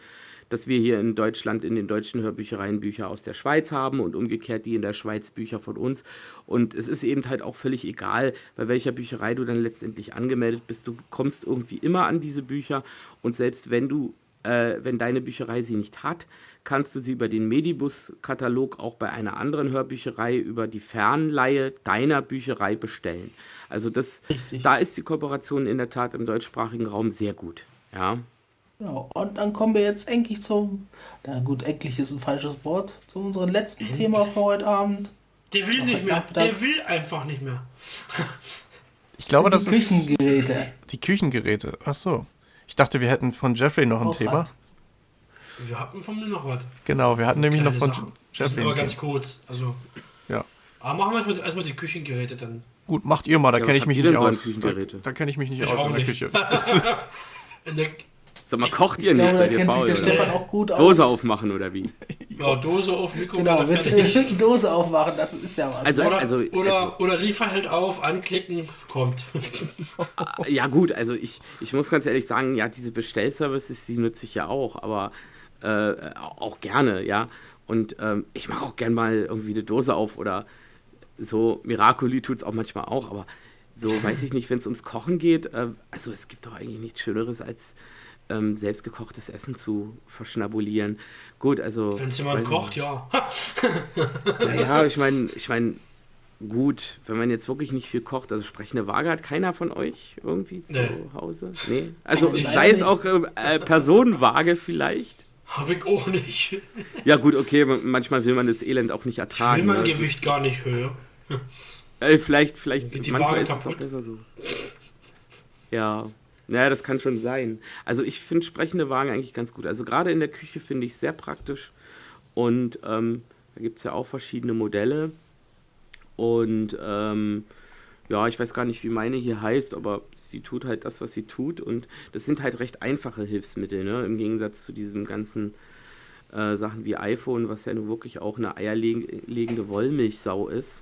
dass wir hier in Deutschland in den deutschen Hörbüchereien Bücher aus der Schweiz haben und umgekehrt die in der Schweiz Bücher von uns. Und es ist eben halt auch völlig egal, bei welcher Bücherei du dann letztendlich angemeldet bist. Du kommst irgendwie immer an diese Bücher und selbst wenn du, äh, wenn deine Bücherei sie nicht hat, kannst du sie über den Medibus-Katalog auch bei einer anderen Hörbücherei über die Fernleihe deiner Bücherei bestellen. Also das, da ist die Kooperation in der Tat im deutschsprachigen Raum sehr gut, ja. Genau, und dann kommen wir jetzt endlich zum, na gut, endlich ist ein falsches Wort, zu unserem letzten endlich. Thema für heute Abend. Der will Noch nicht mehr, der will einfach nicht mehr. Ich glaube, das ist... Die Küchengeräte. Die Küchengeräte, ach so. Ich dachte, wir hätten von Jeffrey noch Hausrat. ein Thema. Wir hatten von mir noch was. Genau, wir hatten nämlich Kleine noch von Sachen. Jeffrey das ist aber ganz kurz, also... Ja. Aber machen wir erstmal, erstmal die Küchengeräte dann. Gut, macht ihr mal, da ja, kenne ich mich nicht aus. So da, da kenne ich mich nicht ich aus in der nicht. Küche. in der Sag mal, kocht ihr nicht? Seid ihr faul? Der Stefan auch gut aus. Dose aufmachen oder wie? Ja, Dose auf, Mikrowelle genau, fertig. Dose aufmachen, das ist ja was. Also, oder, also, oder, also, oder Lieferheld auf, anklicken, kommt. Ja gut, also ich, ich muss ganz ehrlich sagen, ja, diese Bestellservices, die nutze ich ja auch, aber äh, auch gerne, ja. Und ähm, ich mache auch gerne mal irgendwie eine Dose auf oder so. Miracoli tut es auch manchmal auch, aber so weiß ich nicht, wenn es ums Kochen geht. Äh, also es gibt doch eigentlich nichts Schöneres als... Ähm, selbstgekochtes Essen zu verschnabulieren. Gut, also... Wenn es jemand kocht, ja. Naja, ich meine, ich mein, gut, wenn man jetzt wirklich nicht viel kocht, also sprechende Waage hat keiner von euch irgendwie zu nee. Hause? Nee. Also ich sei es nicht. Auch äh, Personenwaage vielleicht? Habe ich auch nicht. Ja gut, okay, manchmal will man das Elend auch nicht ertragen. Ich will mein ne? Gewicht gar nicht höher. Äh, vielleicht, vielleicht, die manchmal Waage ist kaputt. Es auch besser so. Ja... Naja, das kann schon sein. Also ich finde sprechende Wagen eigentlich ganz gut. Also gerade in der Küche finde ich es sehr praktisch. Und ähm, da gibt es ja auch verschiedene Modelle. Und ähm, ja, ich weiß gar nicht, wie meine hier heißt, aber sie tut halt das, was sie tut. Und das sind halt recht einfache Hilfsmittel, ne? Im Gegensatz zu diesem ganzen äh, Sachen wie iPhone, was ja nun wirklich auch eine eierlegende Wollmilchsau ist.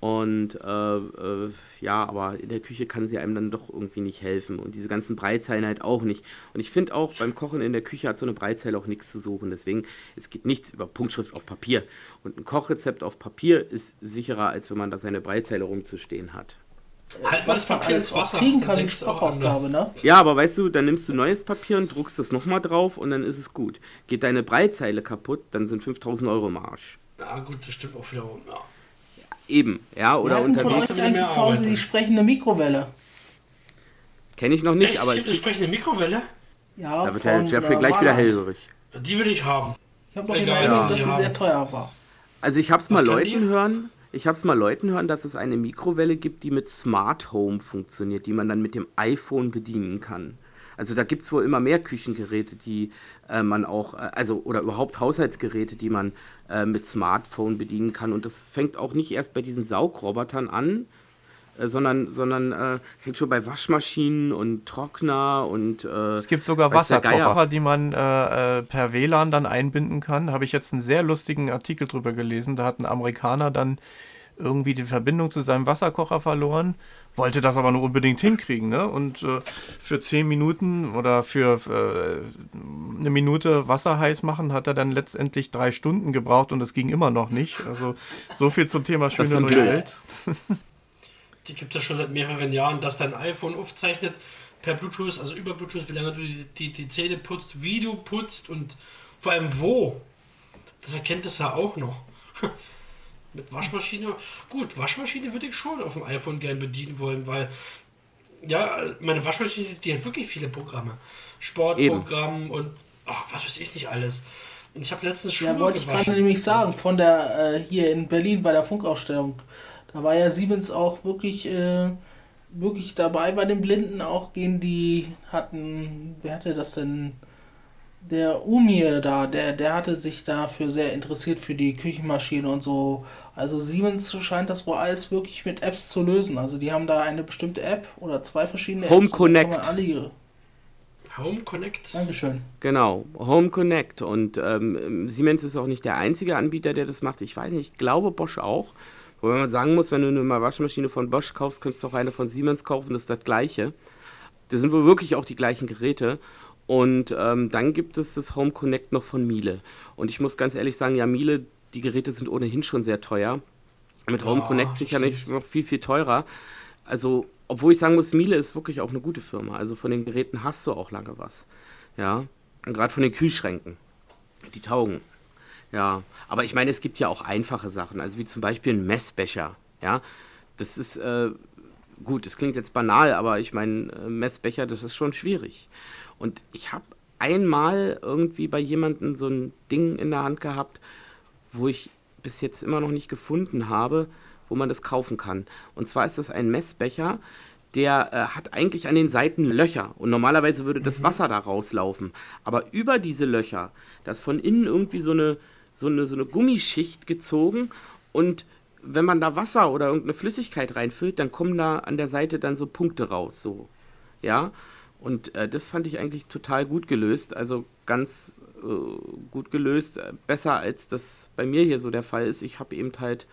Und äh, äh, ja, aber in der Küche kann sie einem dann doch irgendwie nicht helfen. Und diese ganzen Breizeilen halt auch nicht. Und ich finde auch, beim Kochen in der Küche hat so eine Breizeile auch nichts zu suchen. Deswegen, es geht nichts über Punktschrift auf Papier. Und ein Kochrezept auf Papier ist sicherer, als wenn man da seine Breizeile rumzustehen hat. Halt mal das Papier ins Wasser. Kriegen kann ich Sprachausgabe, ne? Ja, aber weißt du, dann nimmst du neues Papier und druckst das nochmal drauf und dann ist es gut. Geht deine Breizeile kaputt, dann sind fünftausend Euro im Arsch. Na gut, das stimmt auch wiederum, ja. Eben, ja, oder ja, unterwegs. Von euch eigentlich zu Hause die sprechende Mikrowelle. Kenne ich noch nicht, Echt? aber... Echt, die sprechende Mikrowelle? Ja, da wird der Jeffrey gleich Warland. wieder hellhörig. Die will ich haben. Ich habe noch in Erinnerung, dass sie sehr teuer war. Also ich habe es mal Leuten die? hören, ich habe es mal Leuten hören, dass es eine Mikrowelle gibt, die mit Smart Home funktioniert, die man dann mit dem iPhone bedienen kann. Also da gibt es wohl immer mehr Küchengeräte, die äh, man auch, äh, also oder überhaupt Haushaltsgeräte, die man äh, mit Smartphone bedienen kann. Und das fängt auch nicht erst bei diesen Saugrobotern an, äh, sondern, sondern äh, fängt schon bei Waschmaschinen und Trockner und... Äh, es gibt sogar Wasserkocher, die man äh, per W L A N dann einbinden kann. Da habe ich jetzt einen sehr lustigen Artikel drüber gelesen. Da hat ein Amerikaner dann irgendwie die Verbindung zu seinem Wasserkocher verloren, wollte das aber nur unbedingt hinkriegen, ne? Und äh, für zehn Minuten oder für, für äh, eine Minute Wasser heiß machen, hat er dann letztendlich drei Stunden gebraucht und das ging immer noch nicht. Also so viel zum Thema schöne neue Welt. Die gibt es ja schon seit mehreren Jahren, dass dein iPhone aufzeichnet per Bluetooth, also über Bluetooth, wie lange du die, die, die Zähne putzt, wie du putzt und vor allem wo. Das erkennt es ja auch noch. Mit Waschmaschine, gut, Waschmaschine würde ich schon auf dem iPhone gern bedienen wollen, weil, ja, meine Waschmaschine, die hat wirklich viele Programme. Sportprogramm und, ach, was weiß ich nicht alles. Und ich habe letztens Schuhe gewaschen. Ja, wollte ich gerade nämlich sagen, von der, äh, hier in Berlin bei der Funkausstellung, da war ja Siemens auch wirklich, äh, wirklich dabei bei den Blinden auch gehen, die hatten, wer hatte das denn? Der Umir da, der, der hatte sich dafür sehr interessiert für die Küchenmaschine und so. Also Siemens scheint das wohl alles wirklich mit Apps zu lösen. Also die haben da eine bestimmte App oder zwei verschiedene Apps. Home Connect. Home Connect. Dankeschön. Genau, Home Connect. Und ähm, Siemens ist auch nicht der einzige Anbieter, der das macht. Ich weiß nicht, ich glaube Bosch auch. Wobei man sagen muss, wenn du eine Waschmaschine von Bosch kaufst, könntest du auch eine von Siemens kaufen, das ist das Gleiche. Das sind wohl wirklich auch die gleichen Geräte. Und ähm, dann gibt es das Home Connect noch von Miele. Und ich muss ganz ehrlich sagen, ja, Miele, die Geräte sind ohnehin schon sehr teuer. Mit Home oh, Connect sicherlich noch viel, viel teurer. Also, obwohl ich sagen muss, Miele ist wirklich auch eine gute Firma. Also von den Geräten hast du auch lange was. Ja, und gerade von den Kühlschränken. Die taugen. Ja, aber ich meine, es gibt ja auch einfache Sachen. Also wie zum Beispiel ein Messbecher. Ja, das ist... Äh, Gut, das klingt jetzt banal, aber ich meine, Messbecher, das ist schon schwierig. Und ich habe einmal irgendwie bei jemandem so ein Ding in der Hand gehabt, wo ich bis jetzt immer noch nicht gefunden habe, wo man das kaufen kann. Und zwar ist das ein Messbecher, der äh, hat eigentlich an den Seiten Löcher. Und normalerweise würde das Wasser da rauslaufen. Aber über diese Löcher, da ist von innen irgendwie so eine, so eine, so eine Gummischicht gezogen und wenn man da Wasser oder irgendeine Flüssigkeit reinfüllt, dann kommen da an der Seite dann so Punkte raus, so, ja, und äh, das fand ich eigentlich total gut gelöst, also ganz äh, gut gelöst, besser als das bei mir hier so der Fall ist. Ich habe eben halt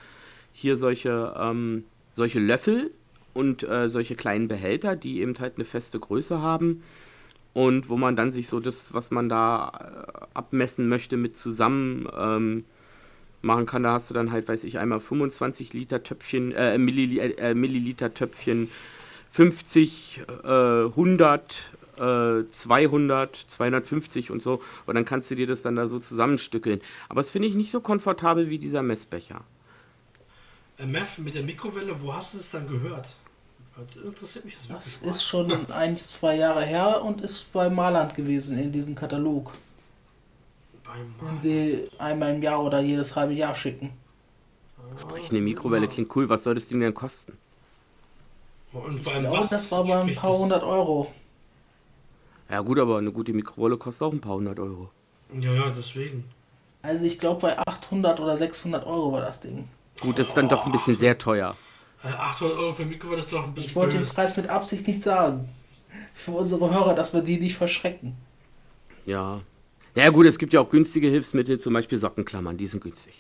hier solche, ähm, solche Löffel und äh, solche kleinen Behälter, die eben halt eine feste Größe haben und wo man dann sich so das, was man da äh, abmessen möchte, mit zusammen, ähm, machen kann, da hast du dann halt, weiß ich, einmal fünfundzwanzig Liter Töpfchen, äh, Milliliter, äh, Milliliter Töpfchen, fünfzig, äh, hundert, äh, zweihundert, zweihundertfünfzig und so und dann kannst du dir das dann da so zusammenstückeln. Aber das finde ich nicht so komfortabel wie dieser Messbecher. Äh, Mev, mit der Mikrowelle, wo hast du es dann gehört? Das interessiert mich das wirklich. Das ist schon ein, zwei Jahre her und ist bei Marland gewesen in diesem Katalog. Wenn sie einmal im Jahr oder jedes halbe Jahr schicken. Sprich, eine Mikrowelle klingt cool. Was soll das Ding denn kosten? Und ich glaube, das war bei ein paar hundert Euro. Ja gut, aber eine gute Mikrowelle kostet auch ein paar hundert Euro. Ja, ja, deswegen. Also ich glaube, bei achthundert oder sechshundert Euro war das Ding. Gut, das ist dann oh, doch ein bisschen achthundert sehr teuer. achthundert Euro für eine Mikrowelle ist doch ein bisschen Ich wollte böse. Den Preis mit Absicht nicht sagen. Für unsere Hörer, dass wir die nicht verschrecken. Ja. Ja gut, es gibt ja auch günstige Hilfsmittel, zum Beispiel Sockenklammern, die sind günstig.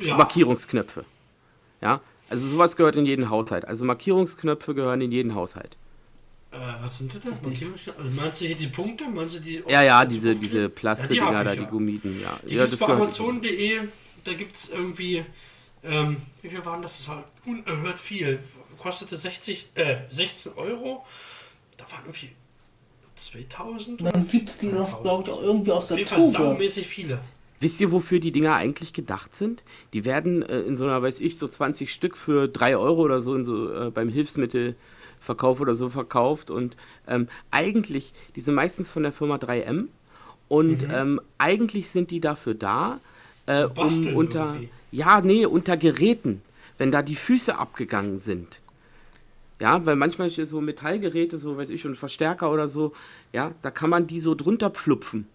Ja. Markierungsknöpfe. Ja, also sowas gehört in jeden Haushalt. Also Markierungsknöpfe gehören in jeden Haushalt. Äh, was sind das denn? Markierungsknöpfe? Meinst du hier die Punkte? Meinst du die? Ja, ja, diese, die diese Plastikdinger ja, die da, ja. die Gummiden, ja. Die ja, gibt's bei Amazon punkt de, da gibt's irgendwie, ähm, wie viel waren das? Das war unerhört viel. Kostete sechzig, äh, sechzehn Euro. Da waren irgendwie... zweitausend? Dann gibt es die noch, glaube ich, auch irgendwie aus der Tube. Saumäßig viele. Wisst ihr, wofür die Dinger eigentlich gedacht sind? Die werden äh, in so einer, weiß ich, so zwanzig Stück für drei Euro oder so, in so äh, beim Hilfsmittelverkauf oder so verkauft. Und ähm, eigentlich, die sind meistens von der Firma drei M. Und mhm. ähm, eigentlich sind die dafür da, äh, so basteln um unter, irgendwie. ja, nee, unter Geräten, wenn da die Füße abgegangen sind. Ja, weil manchmal ist so Metallgeräte, so weiß ich, und Verstärker oder so, ja, da kann man die so drunter pflupfen,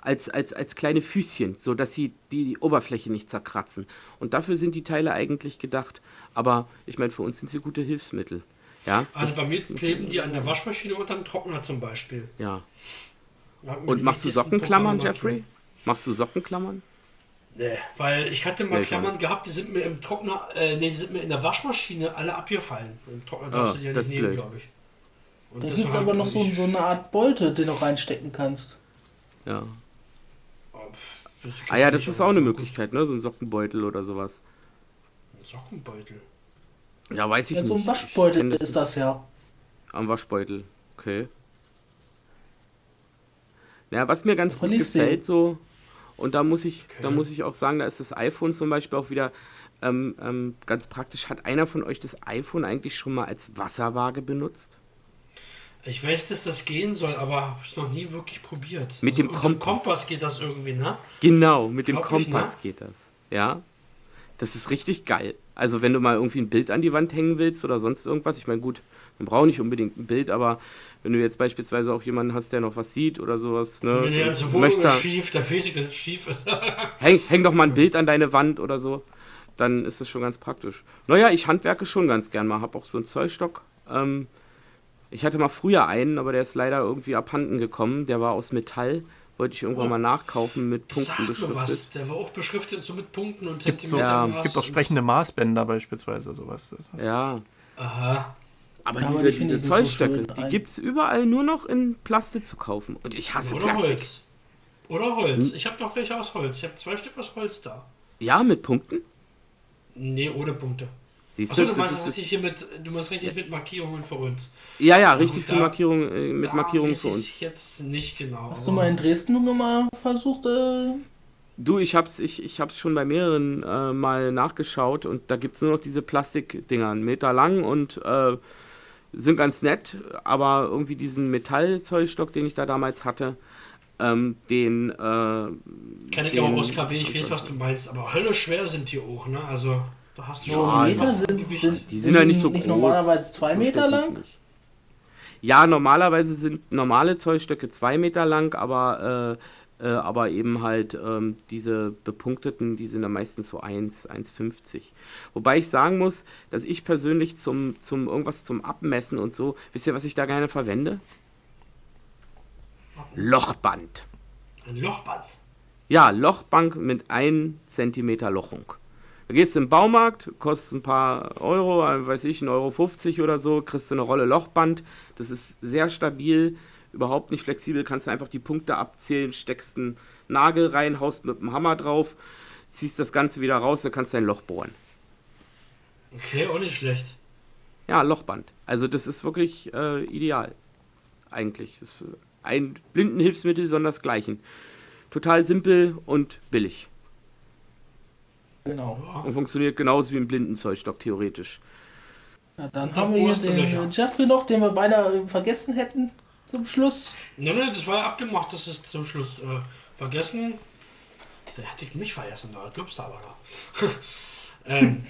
als, als, als kleine Füßchen, sodass sie die, die Oberfläche nicht zerkratzen. Und dafür sind die Teile eigentlich gedacht, aber ich meine, für uns sind sie gute Hilfsmittel. Ja, also bei mir kleben die an der Waschmaschine unterm Trockner zum Beispiel. Ja. Und machst du Sockenklammern, Jeffrey? Machst du Sockenklammern? Nee, weil ich hatte mal nee, Klammern gehabt, die sind mir im Trockner, äh, nee, die sind mir in der Waschmaschine alle abgefallen. Im Trockner darfst ah, du die ja nicht nehmen, glaube ich. Und da gibt es aber noch so, so eine Art Bolte, den du reinstecken kannst. Ja. Oh, pff, ah ja, das ist auch eine Möglichkeit, ne? So ein Sockenbeutel oder sowas. Ein Sockenbeutel? Ja, weiß ich ja, nicht. So ein Waschbeutel ist das, das ja. Am Waschbeutel, okay. Ja, was mir ganz gut gefällt, so, und da muss ich, okay. da muss ich auch sagen, da ist das iPhone zum Beispiel auch wieder ähm, ähm, ganz praktisch. Hat einer von euch das iPhone eigentlich schon mal als Wasserwaage benutzt? Ich weiß, dass das gehen soll, aber habe ich noch nie wirklich probiert. Mit also dem Kompass. Kompass geht das irgendwie, ne? Genau, mit Glaub dem Kompass ich, ne? geht das. Ja, das ist richtig geil. Also wenn du mal irgendwie ein Bild an die Wand hängen willst oder sonst irgendwas, ich meine gut, man braucht nicht unbedingt ein Bild, aber wenn du jetzt beispielsweise auch jemanden hast, der noch was sieht oder sowas, ne? Wenn der ganze Wohnung ist schief, da fehlt sich, dass es schief ist. häng, häng doch mal ein Bild an deine Wand oder so, dann ist das schon ganz praktisch. Naja, ich handwerke schon ganz gern mal, habe auch so einen Zollstock. Ähm, ich hatte mal früher einen, aber der ist leider irgendwie abhanden gekommen, der war aus Metall. Wollte ich irgendwann oh. mal nachkaufen mit Punkten Sag beschriftet. Was. Der war auch beschriftet, so mit Punkten und Zentimetern. So, ja. Es gibt auch sprechende Maßbänder beispielsweise, sowas. Das heißt. Ja. Aha. Aber ja, diese, diese Zollstöcke, so die gibt es überall nur noch in Plastik zu kaufen. Und ich hasse Oder Plastik. Holz. Oder Holz. Hm? Ich habe noch welche aus Holz. Ich habe zwei Stück aus Holz da. Ja, mit Punkten? Nee, ohne Punkte. Siehst du, Achso, du machst das richtig, hier mit, du machst richtig ja. mit Markierungen für uns. Ja, ja, richtig gut, viel da, Markierung, äh, mit Markierungen für uns. Ich jetzt nicht genau. Hast du mal in Dresden mal versucht? Äh du, ich hab's, ich, ich hab's schon bei mehreren äh, mal nachgeschaut und da gibt's nur noch diese Plastikdinger, einen Meter lang und äh, sind ganz nett, aber irgendwie diesen Metallzollstock, den ich da damals hatte, ähm, den... Äh, Kenne ich aber aus K W, ich weiß, was du meinst, aber Hölle schwer sind die auch, ne, also... Da hast du schon ja, Meter sind, sind, die sind ja nicht so nicht groß. Normalerweise zwei Meter lang? Ja, normalerweise sind normale Zollstöcke zwei Meter lang, aber, äh, äh, aber eben halt ähm, diese bepunkteten, die sind dann meistens so eins, eins fünfzig. Wobei ich sagen muss, dass ich persönlich zum, zum irgendwas zum Abmessen und so, wisst ihr, was ich da gerne verwende? Lochband. Ein Lochband? Ja, Lochband mit einem Zentimeter Lochung. Du gehst im Baumarkt, kostet ein paar Euro, weiß ich, ein Euro fünfzig oder so, kriegst du eine Rolle Lochband. Das ist sehr stabil, überhaupt nicht flexibel, kannst du einfach die Punkte abzählen, steckst einen Nagel rein, haust mit dem Hammer drauf, ziehst das Ganze wieder raus, dann kannst du ein Loch bohren. Okay, auch nicht schlecht. Ja, Lochband. Also das ist wirklich äh, ideal, eigentlich. Das ist ein Blindenhilfsmittel, sondern desgleichen. Total simpel und billig. Genau. Und funktioniert genauso wie ein Blindenzollstock, theoretisch. Ja, dann, dann haben wir hier den Löcher. Jeffrey noch, den wir beinahe vergessen hätten zum Schluss. Nein, nein, das war ja abgemacht, das ist zum Schluss äh, vergessen. Da hätte ich mich vergessen, da glaubst du aber noch. ähm,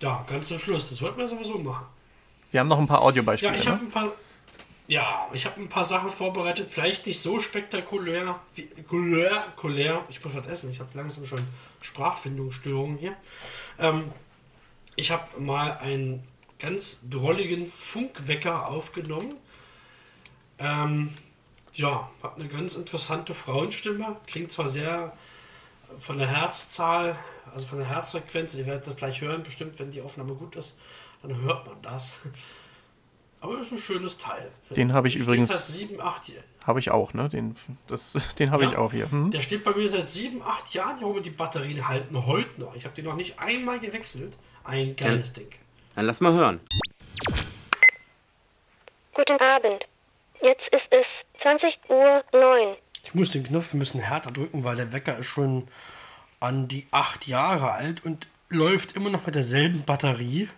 ja, ganz zum Schluss, das wollten wir sowieso machen. Wir haben noch ein paar Audiobeispiele. Ja, ich habe ein paar... Ja, ich habe ein paar Sachen vorbereitet, vielleicht nicht so spektakulär, wie, kulär, kulär, ich muss was essen, ich habe langsam schon Sprachfindungsstörungen hier. Ähm, ich habe mal einen ganz drolligen Funkwecker aufgenommen. Ähm, ja, hat eine ganz interessante Frauenstimme, klingt zwar sehr von der Herzzahl, also von der Herzfrequenz, ihr werdet das gleich hören, bestimmt, wenn die Aufnahme gut ist, dann hört man das. Aber das ist ein schönes Teil. Den habe ich übrigens. Seit sieben, acht Habe ich auch, ne? Den, das, den habe ja, ich auch hier. Hm. Der steht bei mir seit sieben, acht Jahren hier oben. Die Batterien halten heute noch. Ich habe den noch nicht einmal gewechselt. Ein geiles ja. Ding. Dann lass mal hören. Guten Abend. Jetzt ist es zwanzig Uhr neun. Ich muss den Knopf ein bisschen härter drücken, weil der Wecker ist schon an die acht Jahre alt und läuft immer noch mit derselben Batterie.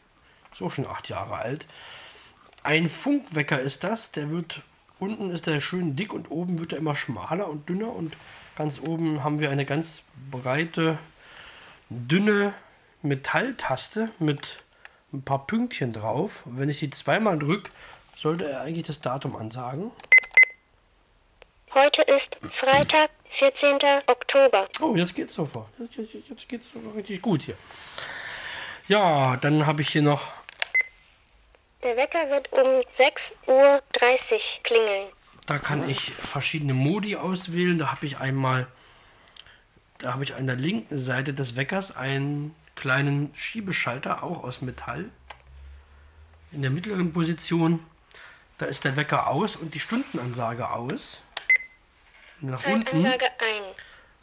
Ist auch schon acht Jahre alt. Ein Funkwecker ist das, der wird, unten ist der schön dick und oben wird er immer schmaler und dünner und ganz oben haben wir eine ganz breite, dünne Metalltaste mit ein paar Pünktchen drauf. Und wenn ich die zweimal drücke, sollte er eigentlich das Datum ansagen. Heute ist Freitag, vierzehnter Oktober. Oh, jetzt geht's sofort. Jetzt, jetzt, jetzt geht's sofort richtig gut hier. Ja, dann habe ich hier noch... Der Wecker wird um sechs Uhr dreißig klingeln. Da kann ich verschiedene Modi auswählen. Da habe ich einmal da habe ich an der linken Seite des Weckers einen kleinen Schiebeschalter, auch aus Metall. In der mittleren Position, da ist der Wecker aus und die Stundenansage aus. Nach unten, ein.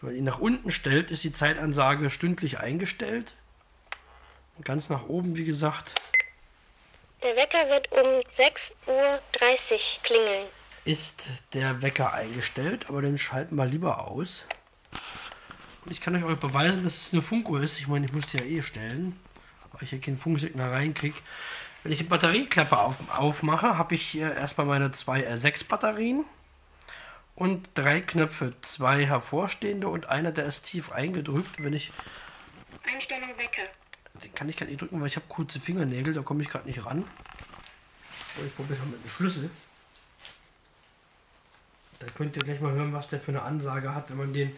Wenn man ihn nach unten stellt, ist die Zeitansage stündlich eingestellt. Und ganz nach oben, wie gesagt. Der Wecker wird um sechs Uhr dreißig klingeln. Ist der Wecker eingestellt, aber den schalten wir lieber aus. Und ich kann euch auch beweisen, dass es eine Funkuhr ist. Ich meine, ich muss die ja eh stellen, weil ich hier kein Funksignal reinkriege. Wenn ich die Batterieklappe auf, aufmache, habe ich hier erstmal meine zwei R sechs Batterien und drei Knöpfe, zwei hervorstehende und einer, der ist tief eingedrückt. Wenn ich Einstellung Wecker. Den kann ich gar nicht drücken, weil ich habe kurze Fingernägel, da komme ich gerade nicht ran. Ich probiere es mal mit dem Schlüssel. Da könnt ihr gleich mal hören, was der für eine Ansage hat, wenn man den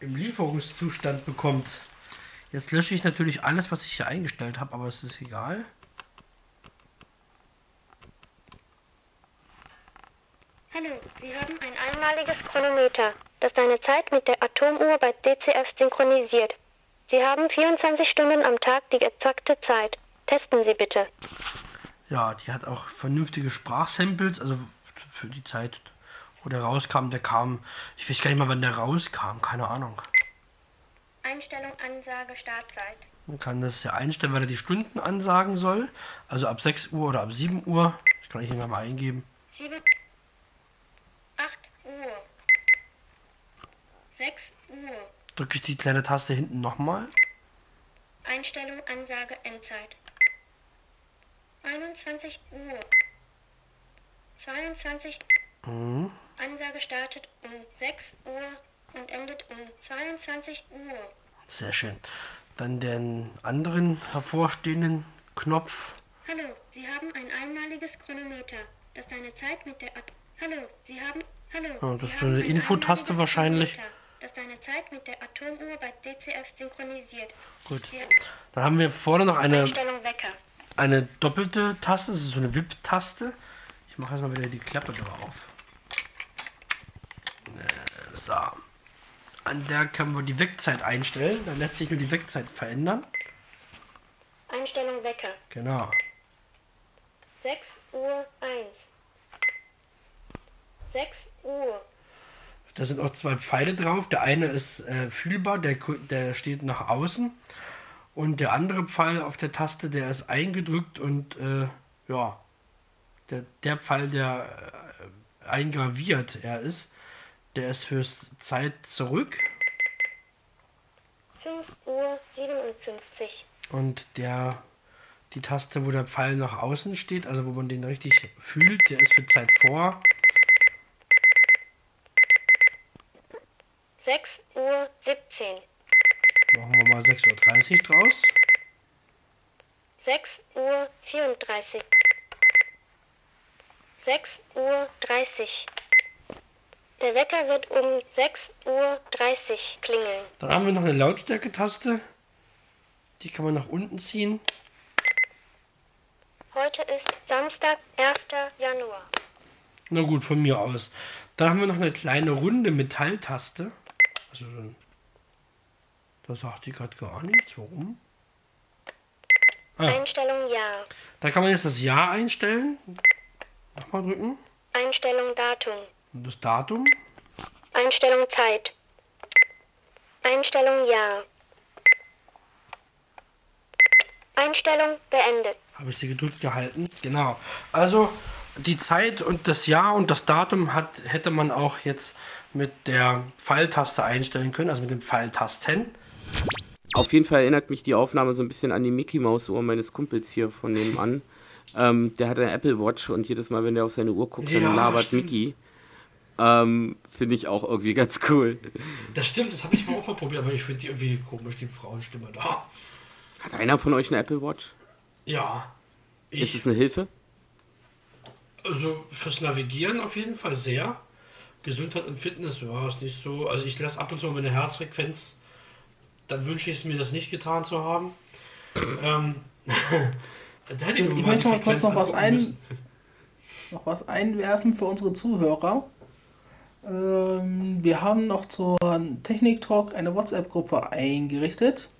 im Lieferungszustand bekommt. Jetzt lösche ich natürlich alles, was ich hier eingestellt habe, aber es ist egal. Hallo, Sie haben ein einmaliges Chronometer, das seine Zeit mit der Atomuhr bei D C F synchronisiert. Sie haben vierundzwanzig Stunden am Tag die exakte Zeit. Testen Sie bitte. Ja, die hat auch vernünftige Sprachsamples, also für die Zeit, wo der rauskam, der kam, ich weiß gar nicht mal, wann der rauskam, keine Ahnung. Einstellung, Ansage, Startzeit. Man kann das ja einstellen, weil er die Stunden ansagen soll, also ab sechs Uhr oder ab sieben Uhr, das kann ich hier mal eingeben. sieben, acht Uhr, sechs Uhr. Drücke ich die kleine Taste hinten nochmal. Einstellung, Ansage, Endzeit. einundzwanzig Uhr. zweiundzwanzig Uhr. Mhm. Ansage startet um sechs Uhr und endet um zweiundzwanzig Uhr. Sehr schön. Dann den anderen hervorstehenden Knopf. Hallo, Sie haben ein einmaliges Chronometer, das seine Zeit mit der At- Hallo, Sie haben... Hallo, ja, das Sie ist eine Infotaste wahrscheinlich. Dass deine Zeit mit der Atomuhr bei D C F synchronisiert. Gut. Dann haben wir vorne noch eine, eine doppelte Taste, das ist so eine W I P-Taste. Ich mache erstmal wieder die Klappe drauf. So. An der können wir die Wegzeit einstellen. Dann lässt sich nur die Wegzeit verändern. Einstellung Wecker. Genau. sechs Uhr eins. sechs Uhr. Da sind auch zwei Pfeile drauf. Der eine ist äh, fühlbar, der, der steht nach außen. Und der andere Pfeil auf der Taste, der ist eingedrückt und äh, ja, der, der Pfeil, der äh, eingraviert er ist, der ist fürs Zeit zurück. fünf Uhr siebenundfünfzig. Und der, die Taste, wo der Pfeil nach außen steht, also wo man den richtig fühlt, der ist für Zeit vor. sechs Uhr siebzehn. Machen wir mal sechs Uhr dreißig draus. sechs Uhr vierunddreißig. sechs Uhr dreißig. Der Wecker wird um sechs Uhr dreißig klingeln. Dann haben wir noch eine Lautstärke-Taste. Die kann man nach unten ziehen. Heute ist Samstag, erster Januar. Na gut, von mir aus. Dann haben wir noch eine kleine runde Metalltaste. Also dann, da sagt die gerade gar nichts. Warum? Ah. Einstellung Ja. Da kann man jetzt das Ja einstellen. Nochmal drücken. Einstellung Datum. Und das Datum. Einstellung Zeit. Einstellung Ja. Einstellung beendet. Habe ich sie gedrückt gehalten? Genau. Also die Zeit und das Jahr und das Datum hat, hätte man auch jetzt mit der Pfeiltaste einstellen können, also mit den Pfeiltasten. Auf jeden Fall erinnert mich die Aufnahme so ein bisschen an die Mickey-Maus-Uhr meines Kumpels hier von nebenan. Ähm, der hat eine Apple Watch und jedes Mal, wenn der auf seine Uhr guckt, dann ja, labert stimmt. Mickey. Ähm, finde ich auch irgendwie ganz cool. Das stimmt, das habe ich mal auch mal probiert, aber ich finde die irgendwie komisch, die Frauenstimme da. Hat einer von euch eine Apple Watch? Ja. Ich. Ist es eine Hilfe? Also fürs Navigieren auf jeden Fall sehr. Gesundheit und Fitness, ja, ist nicht so. Also ich lasse ab und zu mal meine Herzfrequenz. Dann wünsche ich es mir, das nicht getan zu haben. ähm, da hätte ich ich möchte mal kurz noch was, ein, noch was einwerfen für unsere Zuhörer. Ähm, wir haben noch zur Technik-Talk eine WhatsApp-Gruppe eingerichtet,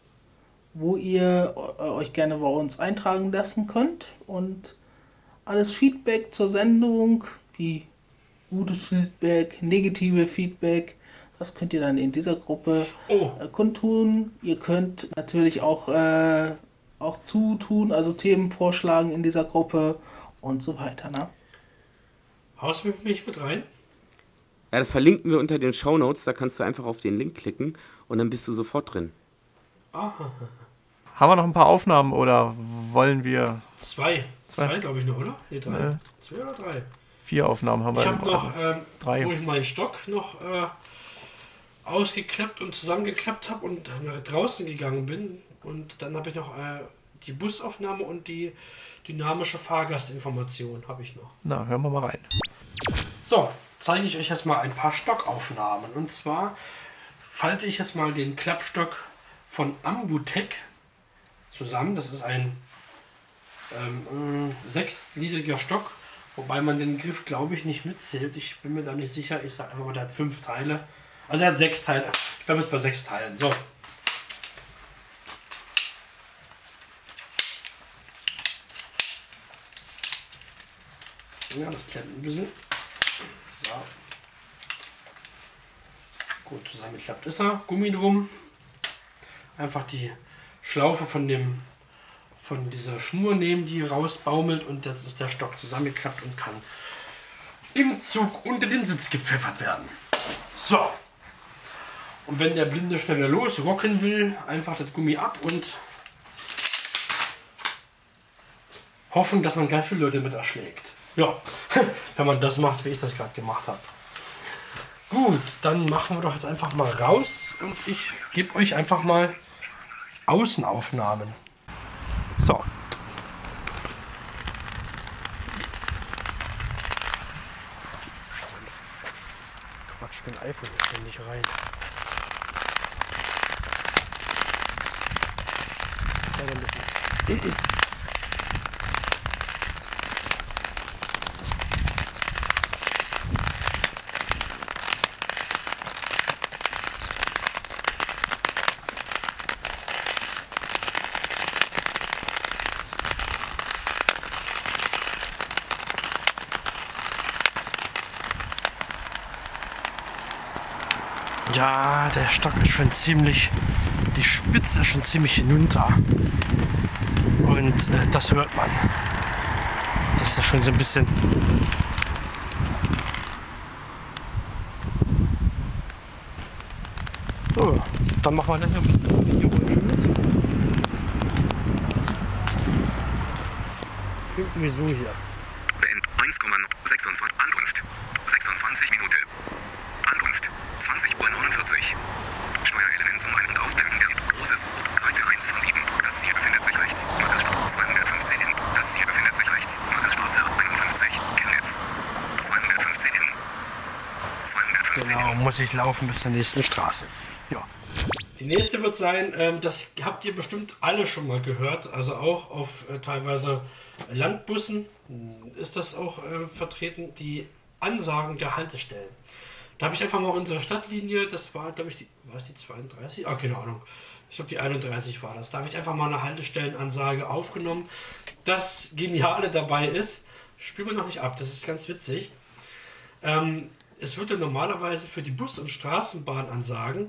wo ihr äh, euch gerne bei uns eintragen lassen könnt und alles Feedback zur Sendung, wie gutes Feedback, negative Feedback, das könnt ihr dann in dieser Gruppe oh. äh, kundtun. Ihr könnt natürlich auch, äh, auch zutun, also Themen vorschlagen in dieser Gruppe und so weiter. Ne? Haust du mich mit rein? Ja, das verlinken wir unter den Shownotes, da kannst du einfach auf den Link klicken und dann bist du sofort drin. Ah. Haben wir noch ein paar Aufnahmen oder wollen wir... Zwei. Zwei, Zwei glaube ich noch, oder? Nee, drei. Nee. Zwei oder drei? Vier Aufnahmen haben wir. Ich habe noch, ähm, drei. Wo ich meinen Stock noch äh, ausgeklappt und zusammengeklappt habe und nach draußen gegangen bin. Und dann habe ich noch äh, die Busaufnahme und die dynamische Fahrgastinformation habe ich noch. Na, hören wir mal rein. So, zeige ich euch jetzt mal ein paar Stockaufnahmen. Und zwar falte ich jetzt mal den Klappstock von AmbuTech zusammen. Das ist ein ähm, sechsgliedriger Stock, wobei man den Griff, glaube ich, nicht mitzählt. Ich bin mir da nicht sicher. Ich sage einfach mal, der hat fünf Teile. Also er hat sechs Teile. Ich bleibe jetzt bei sechs Teilen. So. Ja, das klemmt ein bisschen. So. Gut, zusammengeklappt ist er. Gummi drum. Einfach die Schlaufe von dem, von dieser Schnur nehmen, die rausbaumelt, und jetzt ist der Stock zusammengeklappt und kann im Zug unter den Sitz gepfeffert werden. So. Und wenn der Blinde schneller losrocken will, einfach das Gummi ab und hoffen, dass man ganz viele Leute mit erschlägt. Ja, wenn man das macht, wie ich das gerade gemacht habe. Gut, dann machen wir doch jetzt einfach mal raus und ich gebe euch einfach mal Außenaufnahmen. So. Quatsch, mein iPhone ist nicht rein. Ja, der Stock ist schon ziemlich, die Spitze ist schon ziemlich hinunter und äh, das hört man, das ist schon so ein bisschen, so, dann machen wir gleich ein Video. Klingt wie so hier. eins Komma sechsundzwanzig Ankunft, sechsundzwanzig Minuten. Ankunft, zwanzig Uhr neunundvierzig. Steuerelemente zum Ein- und Ausblenden der Großes. Seite eins von sieben. Das Ziel befindet sich rechts. Mattestraße zweihundertfünfzehn hin. Das Ziel befindet sich rechts. Mattestraße einundfünfzig. Chemnitz. zweihundertfünfzehn hin. zweihundertfünfzehn Genau, hin. Muss ich laufen bis zur nächsten Straße. Ja. Die nächste wird sein, ähm, das habt ihr bestimmt alle schon mal gehört. Also auch auf äh, teilweise Landbussen ist das auch äh, vertreten. Die Ansagen der Haltestellen. Da habe ich einfach mal unsere Stadtlinie, das war, glaube ich, die, war es die zweiunddreißig? Ah, keine Ahnung. Ich glaube, die einunddreißig war das. Da habe ich einfach mal eine Haltestellenansage aufgenommen. Das Geniale dabei ist, spielen wir noch nicht ab, das ist ganz witzig. Ähm, es wird ja normalerweise für die Bus- und Straßenbahnansagen,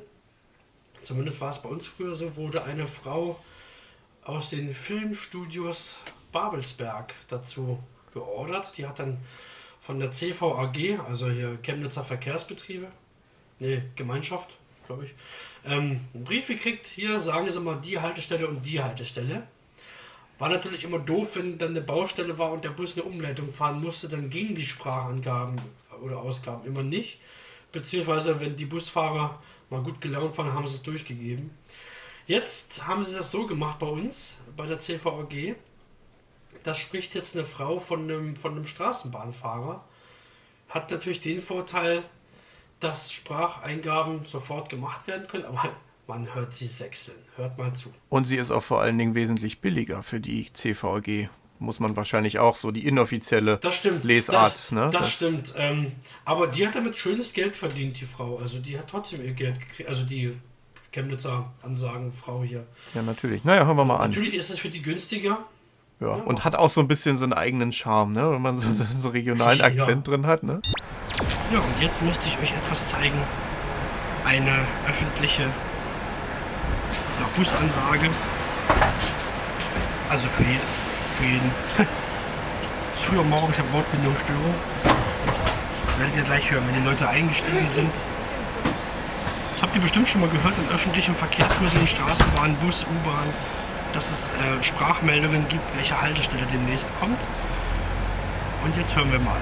zumindest war es bei uns früher so, wurde eine Frau aus den Filmstudios Babelsberg dazu geordert. Die hat dann von der C V A G, also hier Chemnitzer Verkehrsbetriebe, ne, Gemeinschaft, glaube ich, ähm, einen Brief gekriegt, hier sagen sie mal die Haltestelle und die Haltestelle. War natürlich immer doof, wenn dann eine Baustelle war und der Bus eine Umleitung fahren musste, dann gingen die Sprachangaben oder Ausgaben immer nicht, beziehungsweise wenn die Busfahrer mal gut gelaunt waren, haben sie es durchgegeben. Jetzt haben sie das so gemacht bei uns, bei der C V A G, das spricht jetzt eine Frau von einem, von einem Straßenbahnfahrer. Hat natürlich den Vorteil, dass Spracheingaben sofort gemacht werden können, aber man hört sie sechseln. Hört mal zu. Und sie ist auch vor allen Dingen wesentlich billiger für die C V A G. muss man wahrscheinlich auch so die inoffizielle das stimmt, Lesart. Das, ne? das, das stimmt. Ähm, aber die hat damit schönes Geld verdient, die Frau. Also die hat trotzdem ihr Geld gekriegt. Also die Chemnitzer Ansagenfrau hier. Ja, natürlich. Naja, hören wir mal an. Natürlich ist es für die günstiger. Ja, ja. Und hat auch so ein bisschen so einen eigenen Charme, ne? Wenn man so, so einen regionalen Akzent ja. drin hat. Ne? Ja, und jetzt möchte ich euch etwas zeigen. Eine öffentliche ja, Busansage. Also für jeden. Für jeden. Früher morgens habe Wortfindungsstörung. Werdet ihr gleich hören, wenn die Leute eingestiegen sind. Das habt ihr bestimmt schon mal gehört in öffentlichen Verkehrsmitteln, Straßenbahn, Bus, U-Bahn, dass es äh, Sprachmeldungen gibt, welche Haltestelle demnächst kommt. Und jetzt hören wir mal.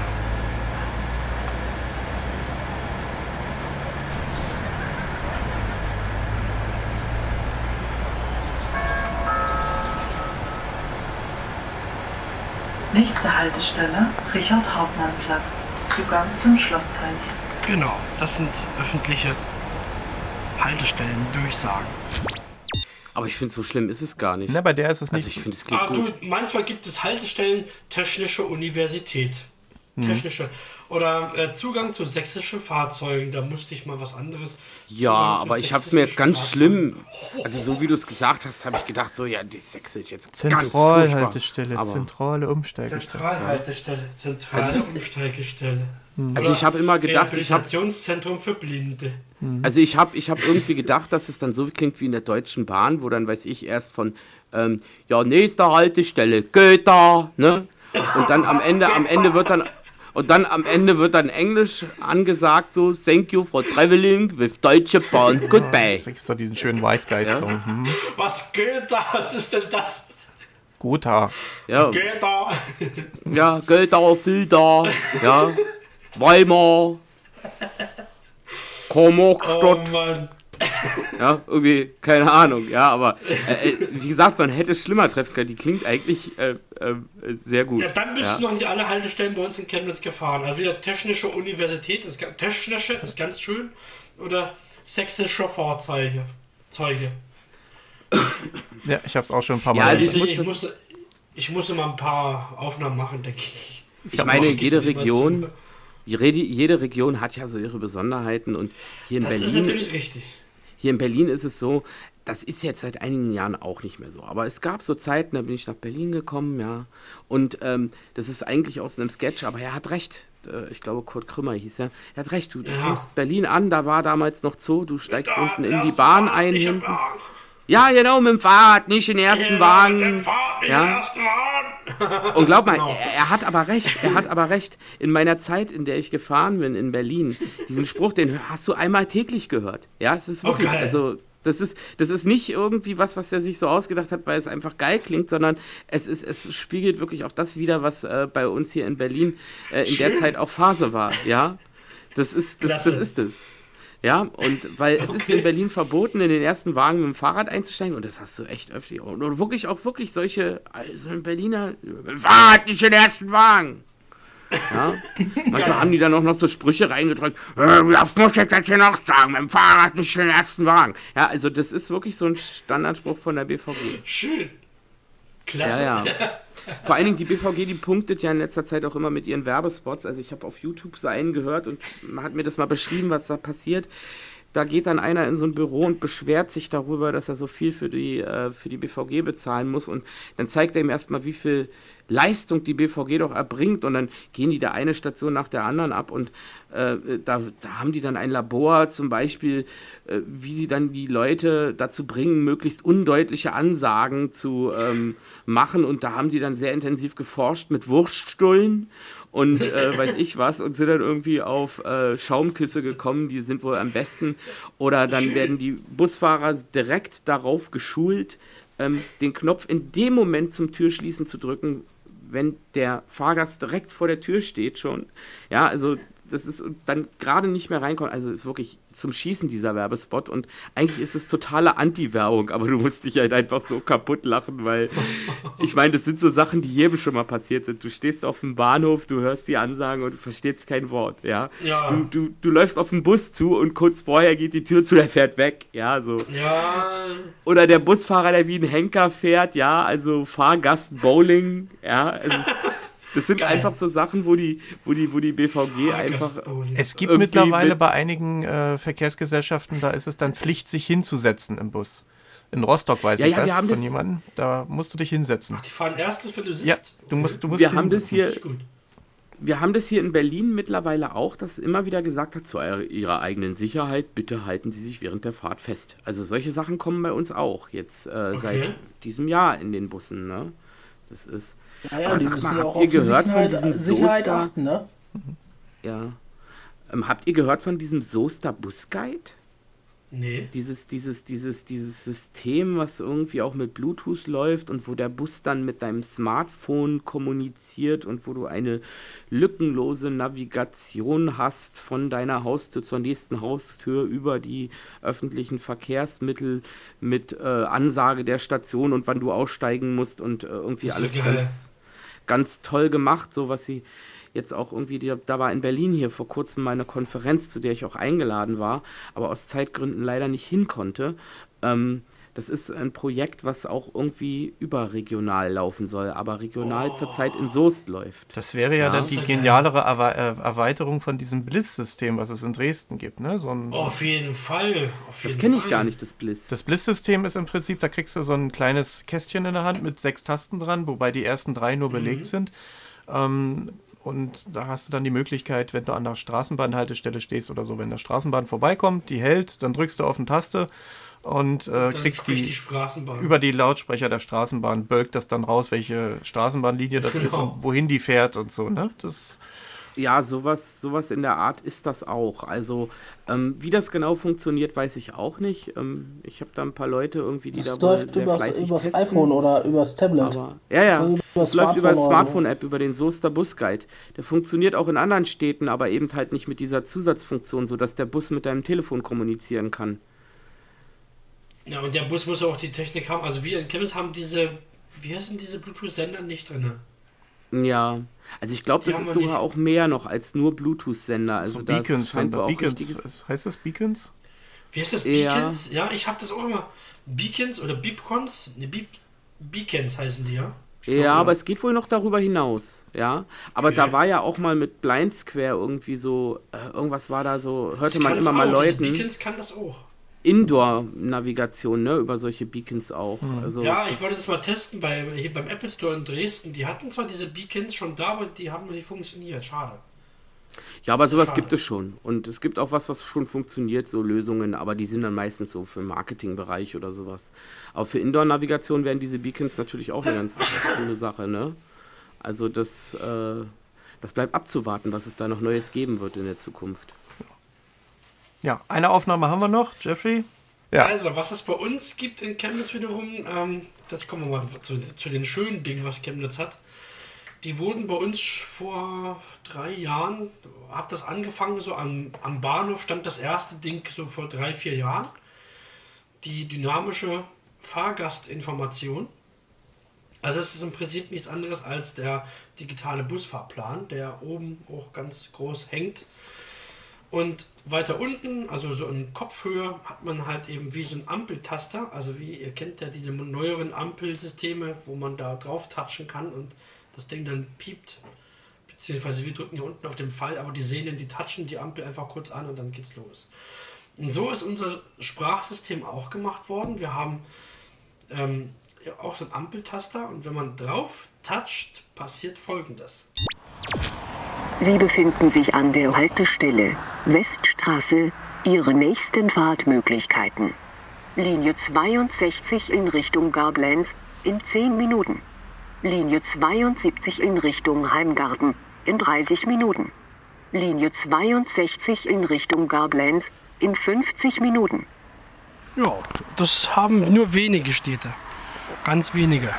Nächste Haltestelle, Richard-Hauptmann-Platz, Zugang zum Schlossteich. Genau, das sind öffentliche Haltestellen, Durchsagen. Aber ich finde, so schlimm ist es gar nicht. Na, bei der ist es nicht. Also ich finde, es klingt ah, gut. Du, manchmal gibt es Haltestellen, Technische Universität. Hm. Technische. Oder äh, Zugang zu sächsischen Fahrzeugen, da musste ich mal was anderes. Ja, Zugang aber ich habe es mir jetzt ganz Fahrzeugen. schlimm, also so wie du es gesagt hast, habe ich gedacht, so ja, die sächsisch jetzt Zentralhaltestelle, zentrale Umsteigestelle. Zentralhaltestelle, zentrale also, Umsteigestelle. Also ich habe immer gedacht, Rehabilitationszentrum ich hab, für Blinde. Also ich habe ich hab irgendwie gedacht, dass es dann so klingt wie in der Deutschen Bahn, wo dann weiß ich erst von, ähm, ja, nächste Haltestelle, Goethe, ne? Und dann am Ende, am Ende wird dann... Und dann am Ende wird dann Englisch angesagt, so, thank you for traveling with Deutsche Bahn, goodbye. Da gibt doch diesen schönen Weißgeist-Song. Ja? Hm. Was, Goethe? Was ist denn das? Gotha. Ja. Goethe. Ja, Goethe, Filter, ja, Weimar, Kormorkstadt. Oh Mann. Ja, irgendwie, keine Ahnung, ja, aber äh, wie gesagt, man hätte es schlimmer treffen können. Die klingt eigentlich äh, äh, sehr gut. Ja, dann müssen ja. noch nicht alle Haltestellen bei uns in Chemnitz gefahren. Also wieder Technische Universität, ist, Technische ist ganz schön, oder sächsische Fahrzeuge. Zeuge. Ja, ich habe es auch schon ein paar Mal ja, also ich, ich, muss, ich muss immer ein paar Aufnahmen machen, denke ich. Ich, ich meine, jede Region... Zu. Jede Region hat ja so ihre Besonderheiten und hier in das Berlin. Das ist natürlich richtig. Hier in Berlin ist es so, das ist jetzt seit einigen Jahren auch nicht mehr so. Aber es gab so Zeiten, da bin ich nach Berlin gekommen, ja. Und ähm, das ist eigentlich aus einem Sketch, aber er hat recht. Ich glaube, Kurt Krümmer hieß er. Er hat recht, du, du ja. kommst Berlin an, da war damals noch Zoo, du steigst da, unten in die Bahn Fahrrad, ein. Hinten. Ja, genau, mit dem Fahrrad, nicht in den ersten ja, Wagen. Mit dem Fahrrad, nicht ja. in den ersten Wagen. Und glaub mal, genau. er, er hat aber recht, er hat aber recht. In meiner Zeit, in der ich gefahren bin in Berlin, diesen Spruch, den hast du einmal täglich gehört. Ja, es ist wirklich, okay. also das ist, das ist nicht irgendwie was, was er sich so ausgedacht hat, weil es einfach geil klingt, sondern es ist, es spiegelt wirklich auch das wider, was äh, bei uns hier in Berlin äh, in Schön. der Zeit auch Phase war. Ja, das ist, das, das ist es. Ja, und weil es okay. ist in Berlin verboten, in den ersten Wagen mit dem Fahrrad einzusteigen und das hast du echt öfter. Und wirklich auch wirklich solche, also in Berliner, Fahrrad nicht in den ersten Wagen. Ja, manchmal haben die dann auch noch so Sprüche reingedrückt, das muss ich jetzt hier noch sagen, mit dem Fahrrad nicht in den ersten Wagen. Ja, also das ist wirklich so ein Standardspruch von der B V G. Schön. Klasse. Ja, ja. Vor allen Dingen die B V G, die punktet ja in letzter Zeit auch immer mit ihren Werbespots. Also ich habe auf YouTube so einen gehört und hat mir das mal beschrieben, was da passiert. Da geht dann einer in so ein Büro und beschwert sich darüber, dass er so viel für die, äh, für die B V G bezahlen muss. Und dann zeigt er ihm erstmal, wie viel Leistung die B V G doch erbringt. Und dann gehen die da eine Station nach der anderen ab. Und äh, da, da haben die dann ein Labor zum Beispiel, äh, wie sie dann die Leute dazu bringen, möglichst undeutliche Ansagen zu ähm, machen. Und da haben die dann sehr intensiv geforscht mit Wurststullen. Und äh, weiß ich was, und sind dann irgendwie auf äh, Schaumküsse gekommen, die sind wohl am besten. Oder dann werden die Busfahrer direkt darauf geschult, ähm, den Knopf in dem Moment zum Türschließen zu drücken, wenn der Fahrgast direkt vor der Tür steht schon. Ja, also das ist dann gerade nicht mehr reinkommt. Also ist wirklich zum Schießen dieser Werbespot und eigentlich ist es totale Anti-Werbung, aber du musst dich halt einfach so kaputt lachen, weil ich meine, das sind so Sachen, die jedem schon mal passiert sind. Du stehst auf dem Bahnhof, du hörst die Ansagen und du verstehst kein Wort, ja. ja. Du, du, du läufst auf den Bus zu und kurz vorher geht die Tür zu, der fährt weg, ja, so. Ja. Oder der Busfahrer, der wie ein Henker fährt, ja, also Fahrgast, Bowling, ja, also das sind Geil. einfach so Sachen, wo die, wo die, wo die B V G einfach... Es gibt mittlerweile mit bei einigen äh, Verkehrsgesellschaften, da ist es dann Pflicht, sich hinzusetzen im Bus. In Rostock weiß ja, ich ja, das von jemandem. Da musst du dich hinsetzen. Ach, die fahren erst, wenn du sitzt? Ja, du musst, du musst wir haben das hier. Wir haben das hier in Berlin mittlerweile auch, dass immer wieder gesagt hat, zu ihrer eigenen Sicherheit, bitte halten Sie sich während der Fahrt fest. Also solche Sachen kommen bei uns auch jetzt äh, okay. seit diesem Jahr in den Bussen, ne? Das ist. Ja, ja, die müssen mal, ja auch habt auf ihr gehört Sicherheit, von diesem Sicherheit Soester, achten, ne? Ja. Ähm, habt ihr gehört von diesem Soester Busguide? Nee. Dieses, dieses, dieses, dieses System, was irgendwie auch mit Bluetooth läuft und wo der Bus dann mit deinem Smartphone kommuniziert und wo du eine lückenlose Navigation hast von deiner Haustür zur nächsten Haustür über die öffentlichen Verkehrsmittel mit äh, Ansage der Station und wann du aussteigen musst und äh, irgendwie alles ganz, ganz toll gemacht, so was sie jetzt auch irgendwie, da war in Berlin hier vor kurzem meine Konferenz, zu der ich auch eingeladen war, aber aus Zeitgründen leider nicht hin konnte. Ähm, das ist ein Projekt, was auch irgendwie überregional laufen soll, aber regional oh. zurzeit in Soest läuft. Das wäre ja, ja. dann die genialere Erweiterung von diesem B L I S-System, was es in Dresden gibt, ne? So ein, oh, auf jeden Fall. Auf jeden das kenne ich gar nicht, das B L I S. Das B L I S-System ist im Prinzip, da kriegst du so ein kleines Kästchen in der Hand mit sechs Tasten dran, wobei die ersten drei nur mhm. belegt sind. Ähm, Und da hast du dann die Möglichkeit, wenn du an der Straßenbahnhaltestelle stehst oder so, wenn der Straßenbahn vorbeikommt, die hält, dann drückst du auf eine Taste und äh, kriegst die, die über die Lautsprecher der Straßenbahn, bölkt das dann raus, welche Straßenbahnlinie das genau. ist und wohin die fährt und so, ne? Das ja, sowas, sowas in der Art ist das auch. Also, ähm, wie das genau funktioniert, weiß ich auch nicht. Ähm, ich habe da ein paar Leute irgendwie, die das da wohl sehr fleißig übers testen. iPhone oder übers Tablet. Aber, ja, ja, so, das läuft über das Smartphone-App, über den Soester Busguide. Der funktioniert auch in anderen Städten, aber eben halt nicht mit dieser Zusatzfunktion, sodass der Bus mit deinem Telefon kommunizieren kann. Ja, und der Bus muss auch die Technik haben. Also wir in Chemnitz haben diese, wie heißen diese Bluetooth-Sender nicht drin? Ja, also ich glaube, das ist sogar nicht. auch mehr noch als nur Bluetooth-Sender. Also so das Beacons, auch Beacons. Heißt das Beacons? Wie heißt das? Beacons? Ja, ja ich habe das auch immer. Beacons oder Beepcons? Ne, Be- Beacons heißen die, ja? Ich ja, glaube, aber es geht wohl noch darüber hinaus, ja. Aber okay. da war ja auch mal mit Blind Square irgendwie so, äh, irgendwas war da so, hörte das man immer auch. mal Leuten. Beacons kann das auch. Indoor-Navigation, ne, über solche Beacons auch. Also ja, ich wollte das mal testen bei, hier beim Apple Store in Dresden. Die hatten zwar diese Beacons schon da, aber die haben nicht funktioniert. Schade. Ja, aber sowas Schade. gibt es schon. Und es gibt auch was, was schon funktioniert, so Lösungen, aber die sind dann meistens so für den Marketingbereich oder sowas. Aber für Indoor-Navigation wären diese Beacons natürlich auch eine ganz coole Sache, ne? Also das, äh, das bleibt abzuwarten, was es da noch Neues geben wird in der Zukunft. Ja, eine Aufnahme haben wir noch, Jeffrey. Ja. Also, was es bei uns gibt in Chemnitz wiederum, ähm, das kommen wir mal zu, zu den schönen Dingen, was Chemnitz hat. Die wurden bei uns vor drei Jahren, hab das angefangen, so am, am Bahnhof stand das erste Ding so vor drei, vier Jahren. Die dynamische Fahrgastinformation. Also es ist im Prinzip nichts anderes als der digitale Busfahrplan, der oben auch ganz groß hängt. Und weiter unten, also so in Kopfhöhe, hat man halt eben wie so ein Ampeltaster, also wie ihr kennt ja diese neueren Ampelsysteme, wo man da drauf touchen kann und das Ding dann piept, beziehungsweise wir drücken hier unten auf den Pfeil, aber die Sehnen, die touchen die Ampel einfach kurz an und dann geht's los. Und so ist unser Sprachsystem auch gemacht worden. Wir haben ähm, auch so ein Ampeltaster und wenn man drauf toucht, passiert Folgendes. Sie befinden sich an der Haltestelle Weststraße, Ihre nächsten Fahrtmöglichkeiten. Linie zweiundsechzig in Richtung Gablenz in zehn Minuten. Linie zweiundsiebzig in Richtung Heimgarten in dreißig Minuten. Linie zweiundsechzig in Richtung Gablenz in fünfzig Minuten. Ja, das haben nur wenige Städte. Ganz wenige.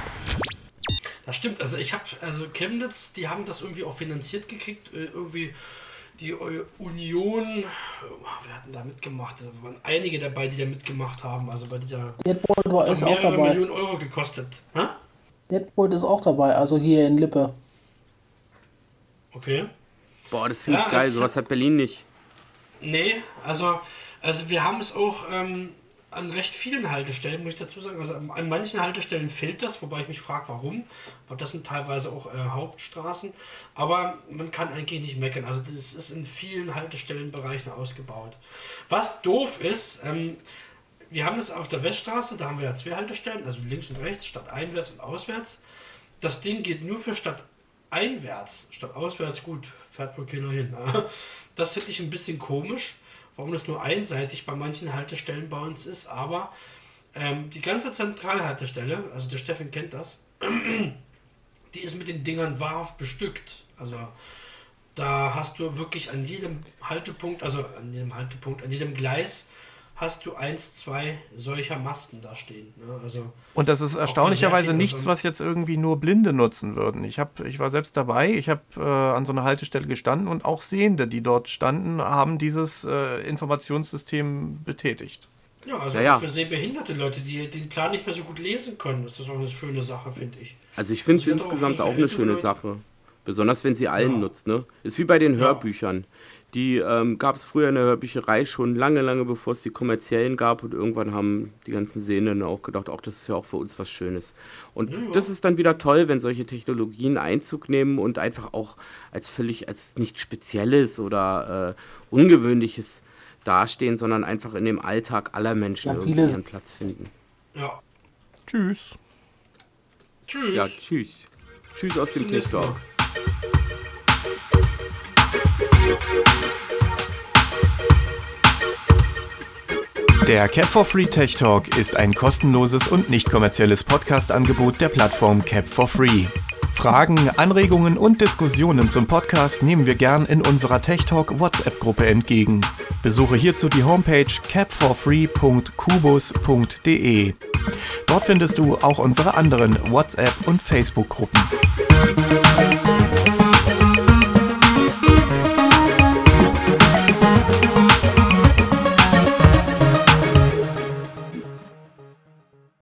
Das stimmt, also ich habe, also Chemnitz, die haben das irgendwie auch finanziert gekriegt, irgendwie die Union, wir hatten da mitgemacht, da waren einige dabei, die da mitgemacht haben, also bei dieser Netball ist auch dabei. Millionen Euro gekostet. Hä? Netball ist auch dabei, also hier in Lippe. Okay. Boah, das finde ja, ich geil, sowas hat Berlin nicht. Nee, also, also wir haben es auch ähm, an recht vielen Haltestellen, muss ich dazu sagen, also an, an manchen Haltestellen fehlt das, wobei ich mich frage, warum, aber das sind teilweise auch äh, Hauptstraßen, aber man kann eigentlich nicht meckern, also das ist in vielen Haltestellenbereichen ausgebaut. Was doof ist, ähm, wir haben das auf der Weststraße, da haben wir ja zwei Haltestellen, also links und rechts, stadteinwärts und auswärts, das Ding geht nur für stadteinwärts, stadtauswärts gut, fährt wohl keiner hin, das finde ich ein bisschen komisch, warum das nur einseitig bei manchen Haltestellen bei uns ist, aber ähm, die ganze Zentralhaltestelle, also der Steffen kennt das, die ist mit den Dingern wahrhaft bestückt. Also da hast du wirklich an jedem Haltepunkt, also an jedem Haltepunkt, an jedem Gleis, hast du eins, zwei solcher Masten da stehen. Ne? Also und das ist erstaunlicherweise nichts, was jetzt irgendwie nur Blinde nutzen würden. Ich hab, ich war selbst dabei, ich habe äh, an so einer Haltestelle gestanden und auch Sehende, die dort standen, haben dieses äh, Informationssystem betätigt. Ja, also ja, ja. Für sehbehinderte Leute, die den Plan nicht mehr so gut lesen können, ist das auch eine schöne Sache, finde ich. Also ich finde es insgesamt auch, auch eine schöne Leute. Sache. Besonders wenn sie allen ja. nutzt. Ne? Ist wie bei den Hörbüchern. Ja. Die ähm, gab es früher in der Hörbücherei schon lange, lange bevor es die kommerziellen gab und irgendwann haben die ganzen Sehenden auch gedacht, auch das ist ja auch für uns was Schönes. Und ja, ja. das ist dann wieder toll, wenn solche Technologien Einzug nehmen und einfach auch als völlig, als nichts Spezielles oder äh, Ungewöhnliches dastehen, sondern einfach in dem Alltag aller Menschen ja, irgendwie ihren Platz finden. Ja. Tschüss. Tschüss. Ja, tschüss. Tschüss aus dem TikTok. Der Cap for Free Tech Talk ist ein kostenloses und nicht kommerzielles Podcast-Angebot der Plattform Cap for Free. Fragen, Anregungen und Diskussionen zum Podcast nehmen wir gern in unserer Tech Talk WhatsApp-Gruppe entgegen. Besuche hierzu die Homepage cap for free punkt kubus punkt de. Dort findest du auch unsere anderen WhatsApp- und Facebook-Gruppen.